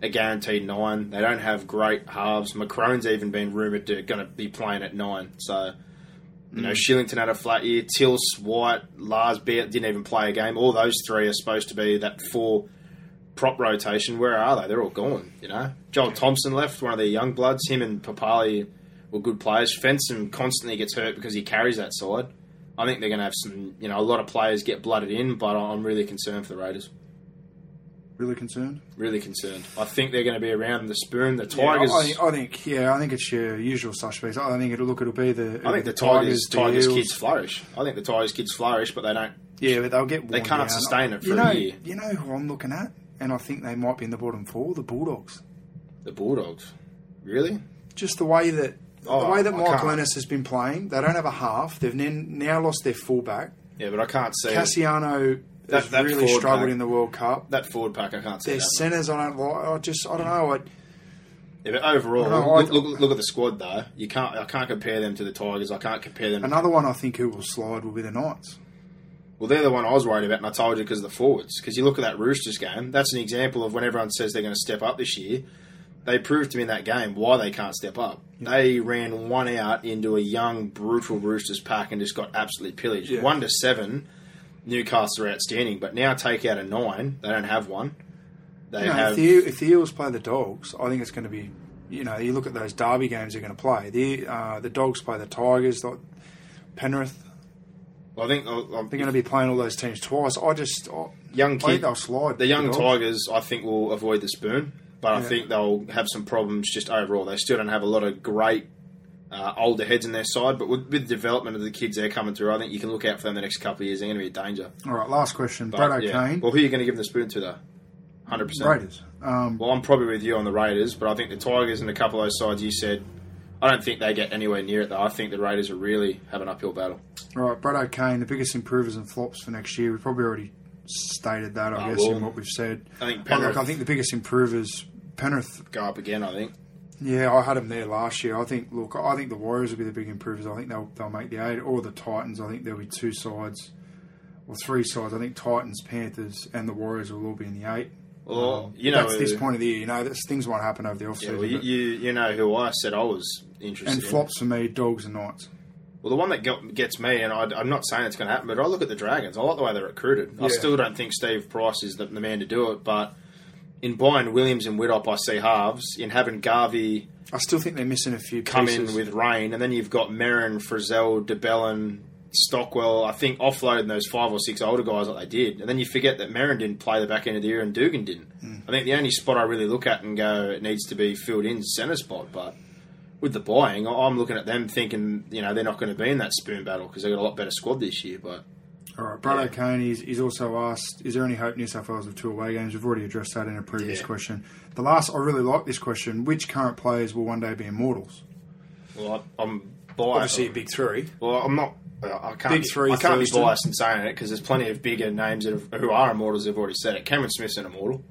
a guaranteed nine. They don't have great halves. McCrone's even been rumoured to going to be playing at nine. So, you mm. know, Shillington had a flat year. Tills, White, Lars Beert didn't even play a game. All those three are supposed to be that four prop rotation. Where are they? They're all gone, you know. Joel Thompson left, one of their young bloods. Him and Papali were good players. Fenson constantly gets hurt because he carries that side. I think they're going to have some, you know, a lot of players get blooded in, but I'm really concerned for the Raiders. Really concerned? Really concerned. I think they're going to be around the spoon. The Tigers... Yeah, I, think, I think, yeah, I think it's your usual suspects. I think it'll, look, it'll be the... I think the, the Tigers, Tigers, Tigers kids flourish. I think the Tigers kids flourish, but they don't... Yeah, but they'll get worn They can't down. sustain it for you know, a year. You know who I'm looking at? And I think they might be in the bottom four? The Bulldogs. The Bulldogs? Really? Just the way that... Oh, the way that I Michael can't. Ennis has been playing, they don't have a half. They've now lost their fullback. Yeah, but I can't see... Cassiano... that, that really struggled pack. in the World Cup. That forward pack, I can't see. Their centres, I don't like. I just, I don't know. I, yeah, but overall, I don't know, look, I, look, look at the squad though. You can't, I can't compare them to the Tigers. I can't compare them. Another to one I think who will slide will be the Knights. Well, they're the one I was worried about, and I told you because of the forwards. Because you look at that Roosters game, that's an example of when everyone says they're going to step up this year, they proved to me in that game why they can't step up. Yeah. They ran one out into a young, brutal Roosters pack and just got absolutely pillaged. Yeah. One to seven, Newcastle are outstanding, but now take out a nine, they don't have one. They you know, have. If the, if the Eels play the Dogs, I think it's going to be, you know, you look at those derby games they're going to play. The uh, the Dogs play the Tigers, like Penrith. I think I'm, they're going to be playing all those teams twice. I just I, young kid, I think they'll slide. The young Tigers, I think, will avoid the spoon, but yeah. I think they'll have some problems just overall. They still don't have a lot of great uh, older heads in their side, but with, with the development of the kids they're coming through, I think you can look out for them the next couple of years. They're going to be a danger. All right, last question, but, Brad O'Kane. Yeah. Well, who are you going to give the spoon to, though? Hundred percent Raiders. Um, well, I'm probably with you on the Raiders, but I think the Tigers and a couple of those sides you said. I don't think they get anywhere near it, though. I think the Raiders are really have an uphill battle. All right, Brad O'Kane, the biggest improvers and flops for next year. We've probably already stated that, I oh, guess, well, in what we've said. I think Penrith... Look, I think the biggest improvers... Penrith... Go up again, I think. Yeah, I had them there last year. I think, look, I think the Warriors will be the big improvers. I think they'll they'll make the eight. Or the Titans. I think there'll be two sides, or three sides. I think Titans, Panthers, and the Warriors will all be in the eight. Well, um, you know, that's this point of the year. You know, that's, things won't happen over the offseason. Yeah, well, you, you you know who I said I was interested in. And flops for me, Dogs and Knights. Well, the one that got, gets me, and I, I'm not saying it's going to happen, but I look at the Dragons. I like the way they're recruited. Yeah. I still don't think Steve Price is the, the man to do it, but in buying Williams and Widdop, I see halves. In having Garvey, I still think they're missing a few come pieces. In with Rain, and then you've got Merrin, Frizzell, DeBellin, Stockwell, I think, offloading those five or six older guys like they did. And then you forget that Merrin didn't play the back end of the year and Dugan didn't. Mm. I think the only spot I really look at and go, it needs to be filled in centre spot. But with the buying, I'm looking at them thinking, you know, they're not going to be in that spoon battle because they've got a lot better squad this year. But all right, Brad yeah. O'Kane, he's, he's also asked, is there any hope New South Wales have two away games? We've already addressed that in a previous yeah. question. The last, I really like this question, which current players will one day be immortals? Well, I, I'm biased. Obviously a big three. Well, I'm not... I can't, big three, I can't be biased in saying it because there's plenty of bigger names that have, who are immortals have already said it. Cameron Smith's an immortal.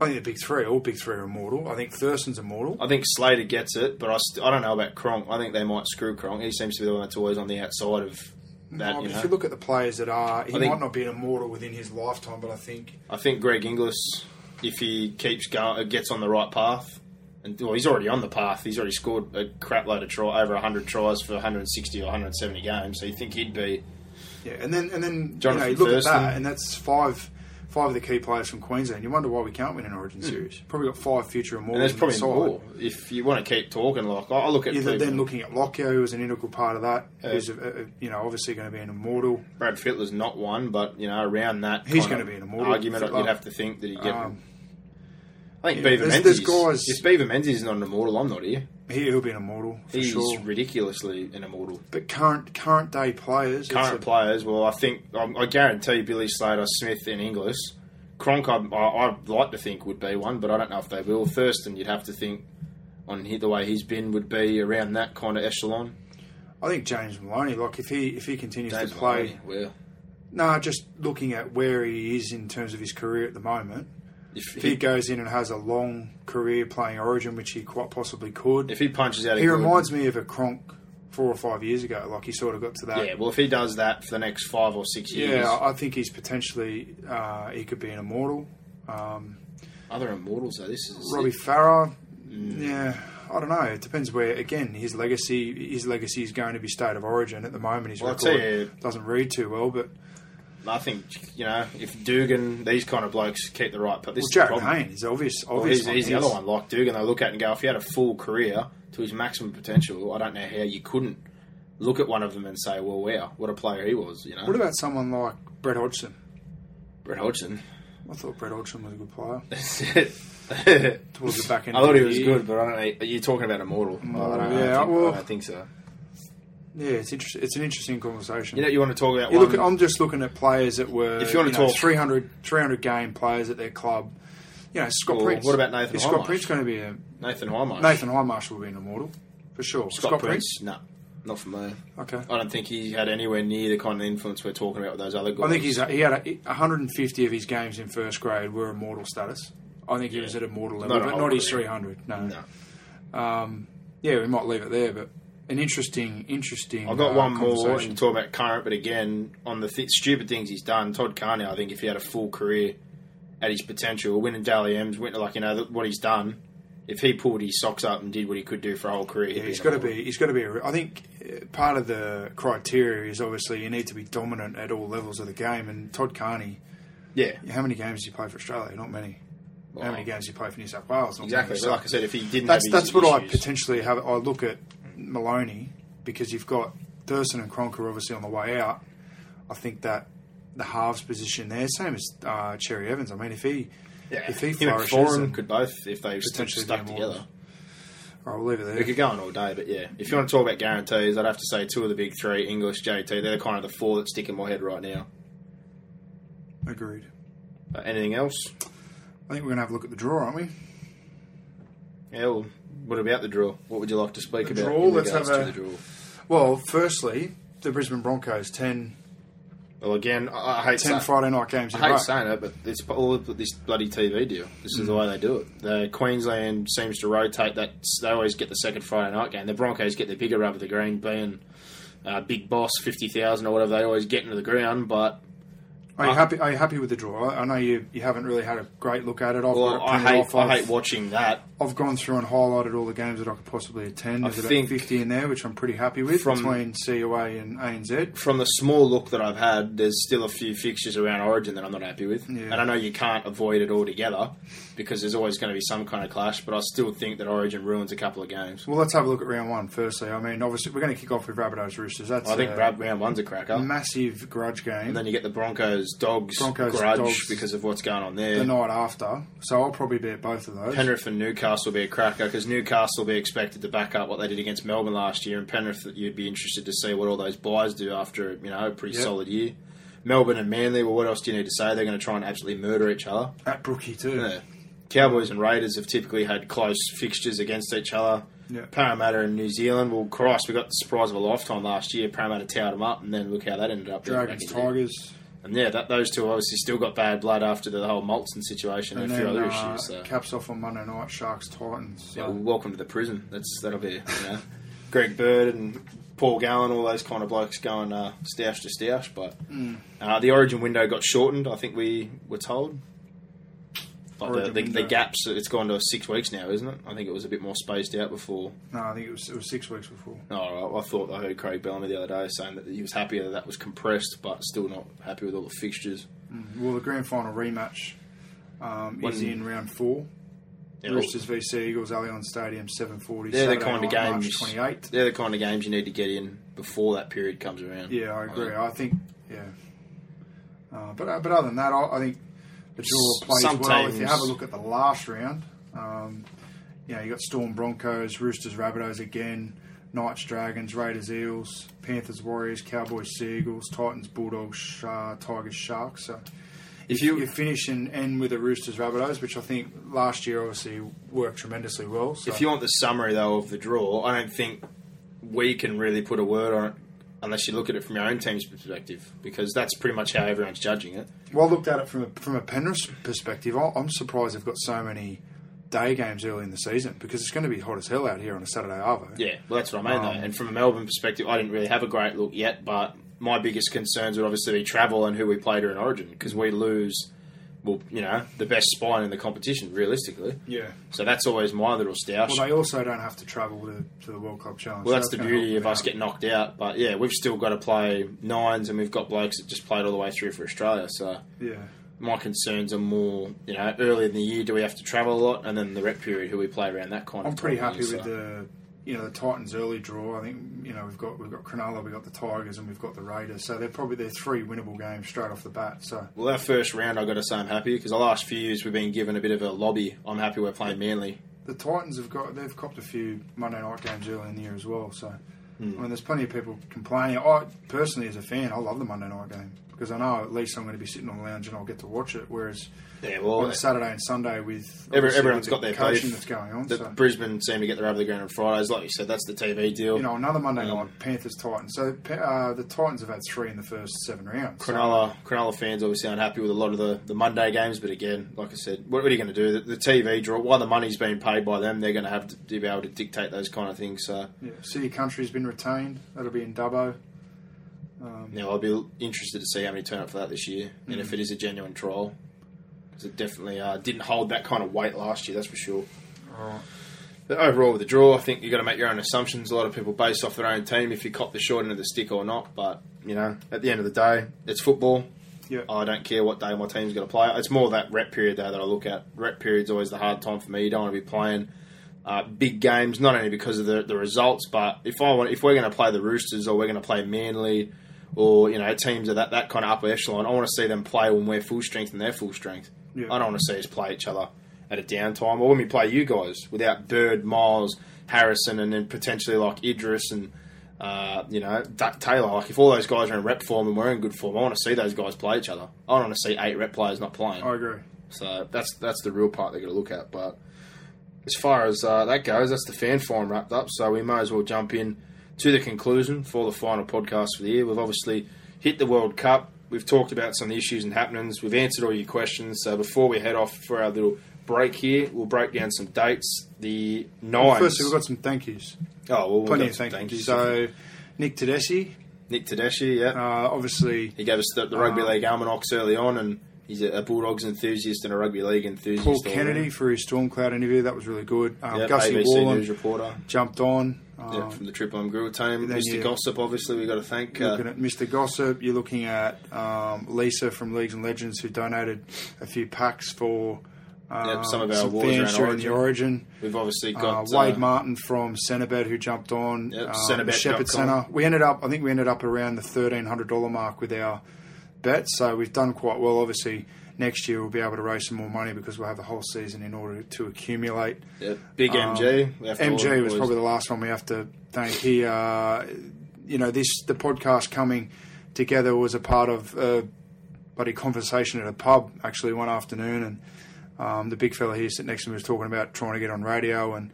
I think the big three, all big three are immortal. I think Thurston's immortal. I think Slater gets it, but I, st- I don't know about Cronk. I think they might screw Cronk. He seems to be the one that's always on the outside of that. No, you know? If you look at the players that are, he think, might not be an immortal within his lifetime, but I think... I think Greg Inglis, if he keeps go- gets on the right path... And, well, he's already on the path. He's already scored a crap load of try over one hundred tries for one hundred sixty or one hundred seventy games. So you think he'd be... Yeah, and then and then Jonathan you know, look Thurston. At that, and that's five five of the key players from Queensland. You wonder why we can't win an Origin mm. series. Probably got five future and more. And there's probably the more. If you want to keep talking, like I look at yeah, people. Then looking at Lockyer, who was an integral part of that, yeah. who's a, a, you know obviously going to be an immortal. Brad Fittler's not one, but you know around that he's going to be an immortal argument. Fittler. You'd have to think that he'd get. Um, I think yeah, Beaver there's, Menzies... There's guys, if Beaver Menzies is not an immortal, I'm not here. He'll be an immortal, for He's sure. ridiculously an immortal. But current current day players... Current players, a, well, I think... I, I guarantee Billy Slater, Smith and Inglis. Cronk, I, I, I'd like to think, would be one, but I don't know if they will. Thurston, you'd have to think, on the way he's been, would be around that kind of echelon. I think James Maloney, like, if he if he continues James to play... Maloney, well... No, just looking at where he is in terms of his career at the moment... If he, if he goes in and has a long career playing Origin, which he quite possibly could. If he punches out a He good, reminds me of a Cronk four or five years ago. Like, he sort of got to that. Yeah, well, if he does that for the next five or six years... Yeah, I think he's potentially... Uh, he could be an immortal. Um, Other immortals, though. This is Robbie Farah. Mm. Yeah, I don't know. It depends where... Again, his legacy His legacy is going to be State of Origin. At the moment, his well, record you, doesn't read too well, but... I think, you know, if Dugan, these kind of blokes keep the right... But this well, is Jared Hayne is obvious. obvious well, he's, he's the other one. Like Dugan, they look at and go, if he had a full career to his maximum potential, I don't know how you couldn't look at one of them and say, well, wow, what a player he was, you know. What about someone like Brett Hodgson? Brett Hodgson? I thought Brett Hodgson was a good player. That's it. Towards the back end I thought he was year. good, but I don't know. You're talking about immortal. immortal I, don't, yeah, I, don't think, well, I don't think so. Yeah, it's interesting. It's an interesting conversation. You know, you want to talk about. You one, look, I'm just looking at players that were. If you want to you know, talk three hundred, three hundred game players at their club, you know Scott well, Prince. What about Nathan? Is Highmarsh? Scott Prince going to be a Nathan Highmarsh? Nathan Highmarsh will be an immortal for sure. Scott, Scott Prince, Prince? no. Not for me. Okay. I don't think he had anywhere near the kind of influence we're talking about with those other guys. I think he's he had a, one hundred fifty of his games in first grade were immortal status. I think he yeah. was at immortal level, not but not his three hundred. No. no. Um, yeah, we might leave it there, but an interesting, interesting. I've got uh, one more to talk about current, but again, on the th- stupid things he's done. Todd Carney, I think, if he had a full career at his potential, winning Daly M's, winning, like, you know, th- what he's done. If he pulled his socks up and did what he could do for a whole career, yeah, he's got to be. He's got to be. A, I think part of the criteria is obviously you need to be dominant at all levels of the game. And Todd Carney, yeah, how many games did he play for Australia? Not many. Well, how many games did he play for New South Wales? Not exactly. Many. Like I said, if he didn't, that's have that's what issues. I potentially have. I look at Maloney because you've got Thurston and Cronk are obviously on the way out. I think that the halves position there, same as uh, Cherry Evans. I mean, if he. Yeah. If he flourishes, him and Forum could both, if they potentially stuck together. All right, we'll leave it there. We could go on all day, but yeah. If you want to talk about guarantees, I'd have to say two of the big three, English, J T, they're kind of the four that stick in my head right now. Agreed. Uh, anything else? I think we're going to have a look at the draw, aren't we? Yeah, well, what about the draw? What would you like to speak the about? Draw, let's have a, the draw? Well, firstly, the Brisbane Broncos, ten... Well, again, I hate ten say, Friday night games. I hate row. saying it, but it's all this bloody T V deal. This is mm. the way they do it. The Queensland seems to rotate that. They always get the second Friday night game. The Broncos get the bigger rub of the green, being uh, big boss fifty thousand or whatever. They always get into the ground. But are you I, happy? Are you happy with the draw? I know you, you haven't really had a great look at it. I've well, I hate off. I I've, hate watching that. I've gone through and highlighted all the games that I could possibly attend. There's I about fifty in there, which I'm pretty happy with from, between C O A and A N Z. From the small look that I've had, there's still a few fixtures around Origin that I'm not happy with, yeah. and I know you can't avoid it altogether because there's always going to be some kind of clash. But I still think that Origin ruins a couple of games. Well, let's have a look at round one firstly. I mean, obviously we're going to kick off with Rabbitohs Roosters. That's I think uh, round one's a cracker, massive grudge game, and then you get the Broncos. Dogs, Broncos, grudge dogs, because of what's going on there the night after, so I'll probably be at both of those. Penrith and Newcastle will be a cracker because Newcastle will be expected to back up what they did against Melbourne last year, and Penrith, you'd be interested to see what all those buys do after, you know, a pretty yep. solid year. Melbourne and Manly, well, what else do you need to say? They're going to try and absolutely murder each other at Brookie too. Yeah. Cowboys and Raiders have typically had close fixtures against each other. Yep. Parramatta and New Zealand, well, Christ, we got the surprise of a lifetime last year. Parramatta towered them up, and then look how that ended up. Dragons, Tigers. And yeah, that, those two obviously still got bad blood after the whole Moulton situation and, and a few other uh, issues. So. Caps off on Monday night, Sharks, Titans. So. Yeah, well, welcome to the prison. That's that'll be, you know, Greg Bird and Paul Gallen, all those kind of blokes going uh, stoush to stoush. But mm. uh, the Origin window got shortened. I think we were told. Like the, the, the gaps, it's gone to six weeks now, isn't it? I think it was a bit more spaced out before. No, I think it was, it was six weeks before. Oh, right. I thought I heard Craig Bellamy the other day saying that he was happy that that was compressed, but still not happy with all the fixtures. Mm. Well, the grand final rematch um, is in round four. Yeah, Roosters well, v C Eagles, Allianz Stadium, seven forty. They're Saturday the kind night, of games. twenty-eighth They're the kind of games you need to get in before that period comes around. Yeah, I agree. I think, I think yeah, uh, but uh, but other than that, I, I think. The draw plays Sometimes. well. If you have a look at the last round, um, you know, you got Storm Broncos, Roosters Rabbitohs again, Knights Dragons, Raiders Eels, Panthers Warriors, Cowboys Seagulls, Titans Bulldogs, uh, Tigers Sharks. So if, if you, you finish and end with the Roosters Rabbitohs, which I think last year obviously worked tremendously well. So. If you want the summary though of the draw, I don't think we can really put a word on it. Unless you look at it from your own team's perspective, because that's pretty much how everyone's judging it. Well, I looked at it from a, from a Penrith perspective. I'm surprised they've got so many day games early in the season, because it's going to be hot as hell out here on a Saturday arvo. Yeah, well, that's what I mean, um, though. And from a Melbourne perspective, I didn't really have a great look yet, but my biggest concerns would obviously be travel and who we play during Origin, because we lose, well, you know, the best spine in the competition, realistically. Yeah. So that's always my little stoush. Well, they also don't have to travel to, to the World Club Challenge. Well, that's, that's the beauty of us out. Getting knocked out. But, yeah, we've still got to play nines, and we've got blokes that just played all the way through for Australia. So yeah, my concerns are more, you know, early in the year, do we have to travel a lot? And then the rep period, who we play around that kind I'm of I'm pretty happy with so. the... You know, the Titans' early draw. I think, you know, we've got we've got Cronulla, we've got the Tigers, and we've got the Raiders. So they're probably they're three winnable games straight off the bat. So well, our first round, I've got to say I'm happy, because the last few years we've been given a bit of a lobby. I'm happy we're playing Manly. The Titans have got they've copped a few Monday night games early in the year as well. So mm. I mean, there's plenty of people complaining. I personally, as a fan, I love the Monday night game. because I know at least I'm going to be sitting on the lounge and I'll get to watch it. Whereas yeah, well, on Saturday and Sunday with every, everyone's with the got their coaching that's going on. The so. Brisbane seem to get their over the ground on Fridays, like you said. That's the T V deal. You know, another Monday um, night, Panthers Titans. So uh, the Titans have had three in the first seven rounds. Cronulla, so. Cronulla fans obviously unhappy with a lot of the, the Monday games, but again, like I said, what, what are you going to do? The, the T V draw, while the money's being paid by them, they're going to have to be able to dictate those kind of things. So yeah, City Country's been retained. That'll be in Dubbo. Um, now, I'll be interested to see how many turn up for that this year, mm-hmm. and if it is a genuine trial, because it definitely uh, didn't hold that kind of weight last year, that's for sure. Right. But overall, with the draw, I think you've got to make your own assumptions. A lot of people base off their own team if you cop the short end of the stick or not, but, you know, at the end of the day, it's football. Yep. I don't care what day my team's going to play. It's more that rep period, though, that I look at. Rep period's always the hard time for me. You don't want to be playing Uh, big games, not only because of the, the results, but if I want, if we're going to play the Roosters or we're going to play Manly or, you know, teams of that, that kind of upper echelon, I want to see them play when we're full strength and they're full strength. Yeah. I don't want to see us play each other at a downtime or when we play you guys without Bird, Miles, Harrison, and then potentially like Idris and, uh, you know, Duck Taylor. Like if all those guys are in rep form and we're in good form, I want to see those guys play each other. I don't want to see eight rep players not playing. I agree. So that's, that's the real part they're going to look at, but as far as uh, that goes, that's the fan forum wrapped up, so we may as well jump in to the conclusion for the final podcast for the year. We've obviously hit the World Cup. We've talked about some of the issues and happenings. We've answered all your questions. So before we head off for our little break here, we'll break down some dates. The nines. Well, first, we've got some thank yous. Oh, well, we've Plenty got of some thank yous. So Nick Tedeschi. Nick Tedeschi, yeah. Uh, obviously. He gave us the, the Rugby uh, League Almanacs early on, and he's a Bulldogs enthusiast and a rugby league enthusiast. Paul Kennedy for his Stormcloud interview, that was really good. Um, yep, Gussie A B C Wallen, news reporter, jumped on. Um, yep, from the Triple M Grill team. Mister Gossip, obviously, we got to thank. Looking uh, at Mister Gossip, you're looking at um, Lisa from Leagues and Legends, who donated a few packs for um, yep, some of our some awards fans during the Origin. We've obviously got uh, Wade uh, Martin from Centrebet, who jumped on. Yep, um, Shepherd Centre. We ended up, I think, we ended up around the thirteen hundred dollars mark with our bet, so we've done quite well. Obviously next year we'll be able to raise some more money because we'll have the whole season in order to accumulate. Yep. Big um, M G. We have to M G was probably the last one we have to thank. He, uh, you know, this the podcast coming together was a part of a bloody conversation at a pub actually one afternoon, and um, the big fella here sitting next to me was talking about trying to get on radio, and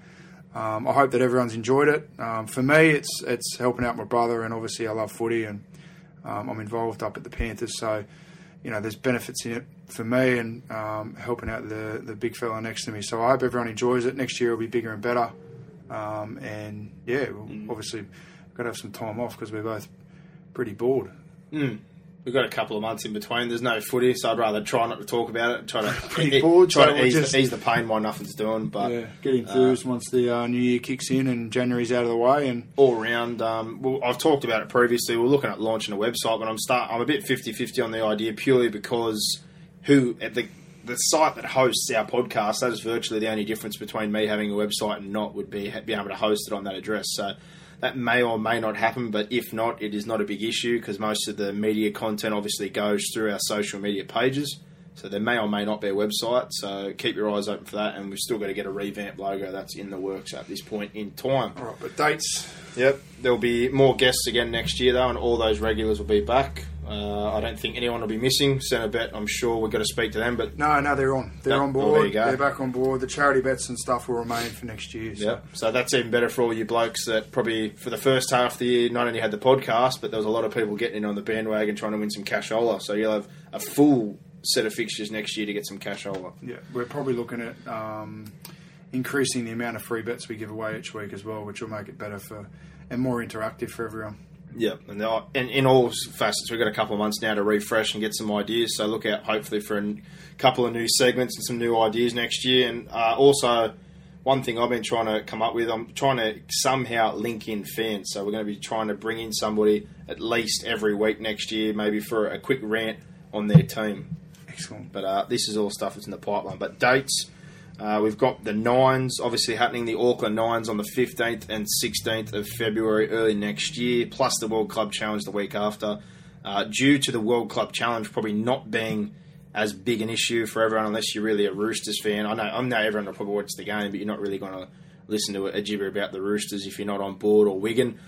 um, I hope that everyone's enjoyed it. Um, for me, it's it's helping out my brother, and obviously I love footy, and Um, I'm involved up at the Panthers, so, you know, there's benefits in it for me and um, helping out the, the big fella next to me. So I hope everyone enjoys it. Next year it'll be bigger and better. Um, and, yeah, we'll mm. obviously we've got to have some time off because we're both pretty bored. Mm. We've got a couple of months in between. There's no footy, so I'd rather try not to talk about it. Try to, pretty e- bored, try so to ease, just, the, ease the pain while nothing's doing. But yeah, get enthused uh, once the uh, new year kicks in and January's out of the way. And all around, um, well, I've talked about it previously. We're looking at launching a website, but I'm start. I'm a bit fifty-fifty on the idea purely because who at the the site that hosts our podcast, that is virtually the only difference between me having a website and not would be being able to host it on that address. So that may or may not happen, but if not, it is not a big issue because most of the media content obviously goes through our social media pages. So there may or may not be a website, so keep your eyes open for that. And we've still got to get a revamped logo. That's in the works at this point in time. All right, but dates. Yep, there'll be more guests again next year, though, and all those regulars will be back. Uh, I don't think anyone will be missing. Centrebet, I'm sure we've got to speak to them. But No, no, they're on. They're no, on board. Oh, there you go. They're back on board. The charity bets and stuff will remain for next year. So. Yep. So that's even better for all you blokes that probably for the first half of the year not only had the podcast, but there was a lot of people getting in on the bandwagon trying to win some cashola. So you'll have a full set of fixtures next year to get some cashola. Yeah, we're probably looking at um, increasing the amount of free bets we give away each week as well, which will make it better for and more interactive for everyone. Yeah, and, are, and in all facets, we've got a couple of months now to refresh and get some ideas. So look out, hopefully, for a couple of new segments and some new ideas next year. And uh, also, one thing I've been trying to come up with, I'm trying to somehow link in fans. So we're going to be trying to bring in somebody at least every week next year, maybe for a quick rant on their team. Excellent. But uh, this is all stuff that's in the pipeline. But dates, uh, we've got the Nines obviously happening, the Auckland Nines on the fifteenth and sixteenth of February early next year, plus the World Club Challenge the week after. Uh, due to the World Club Challenge probably not being as big an issue for everyone unless you're really a Roosters fan. I know I know everyone will probably watch the game, but you're not really going to listen to a gibber about the Roosters if you're not on board, or Wigan.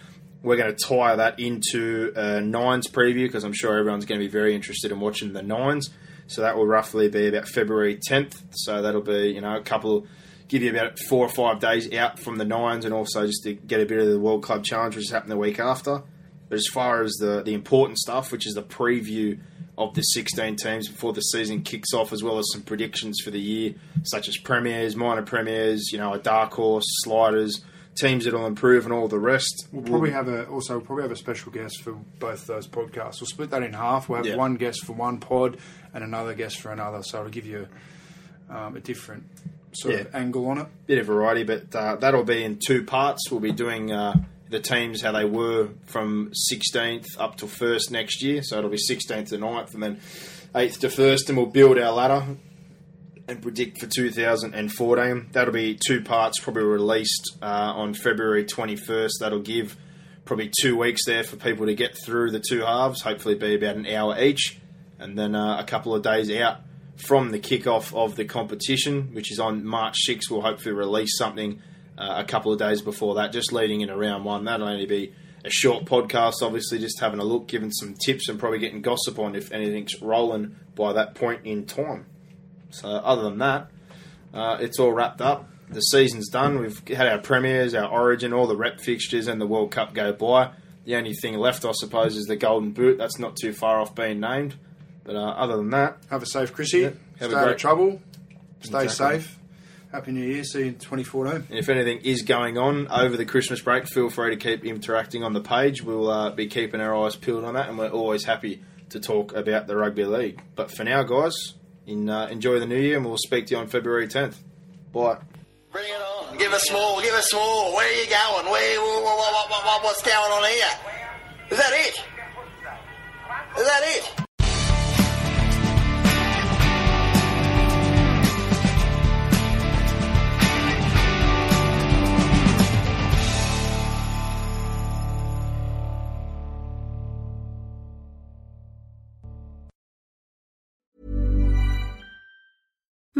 We're going to tie that into a Nines preview because I'm sure everyone's going to be very interested in watching the Nines. So that will roughly be about February tenth. So that'll be, you know, a couple, give you about four or five days out from the Nines, and also just to get a bit of the World Club Challenge, which is happening the week after. But as far as the, the important stuff, which is the preview of the sixteen teams before the season kicks off, as well as some predictions for the year, such as premiers, minor premiers, you know, a dark horse, sliders, teams that'll improve, and all the rest. We'll probably have a also we'll probably have a special guest for both those podcasts. We'll split that in half. We'll have yeah. one guest for one pod and another guest for another. So it'll give you um, a different sort yeah. of angle on it. Bit of variety, but uh, that'll be in two parts. We'll be doing uh, the teams how they were from sixteenth up to first next year. So it'll be sixteenth to ninth, and then eighth to first, and we'll build our ladder and predict for two thousand fourteen. That'll be two parts, probably released uh, on February twenty-first. That'll give probably two weeks there for people to get through the two halves, hopefully be about an hour each, and then uh, a couple of days out from the kickoff of the competition, which is on March sixth, we'll hopefully release something uh, a couple of days before that, just leading into round one. That'll only be a short podcast, obviously, just having a look, giving some tips, and probably getting gossip on if anything's rolling by that point in time. So other than that, uh, it's all wrapped up. The season's done. We've had our premiers, our origin, all the rep fixtures, and the World Cup go by. The only thing left, I suppose, is the Golden Boot. That's not too far off being named. But uh, other than that... Have a safe Chrissy. Yeah, have Stay a great... out of trouble. Stay exactly. safe. Happy New Year. See you in twenty fourteen. And if anything is going on over the Christmas break, feel free to keep interacting on the page. We'll uh, be keeping our eyes peeled on that, and we're always happy to talk about the Rugby League. But for now, guys... In, uh, enjoy the new year, and we'll speak to you on February tenth. Bye. Bring it on. Give us more. Give us more. Where are you going? Where? What, what, what, what, what's going on here? Is that it? Is that it?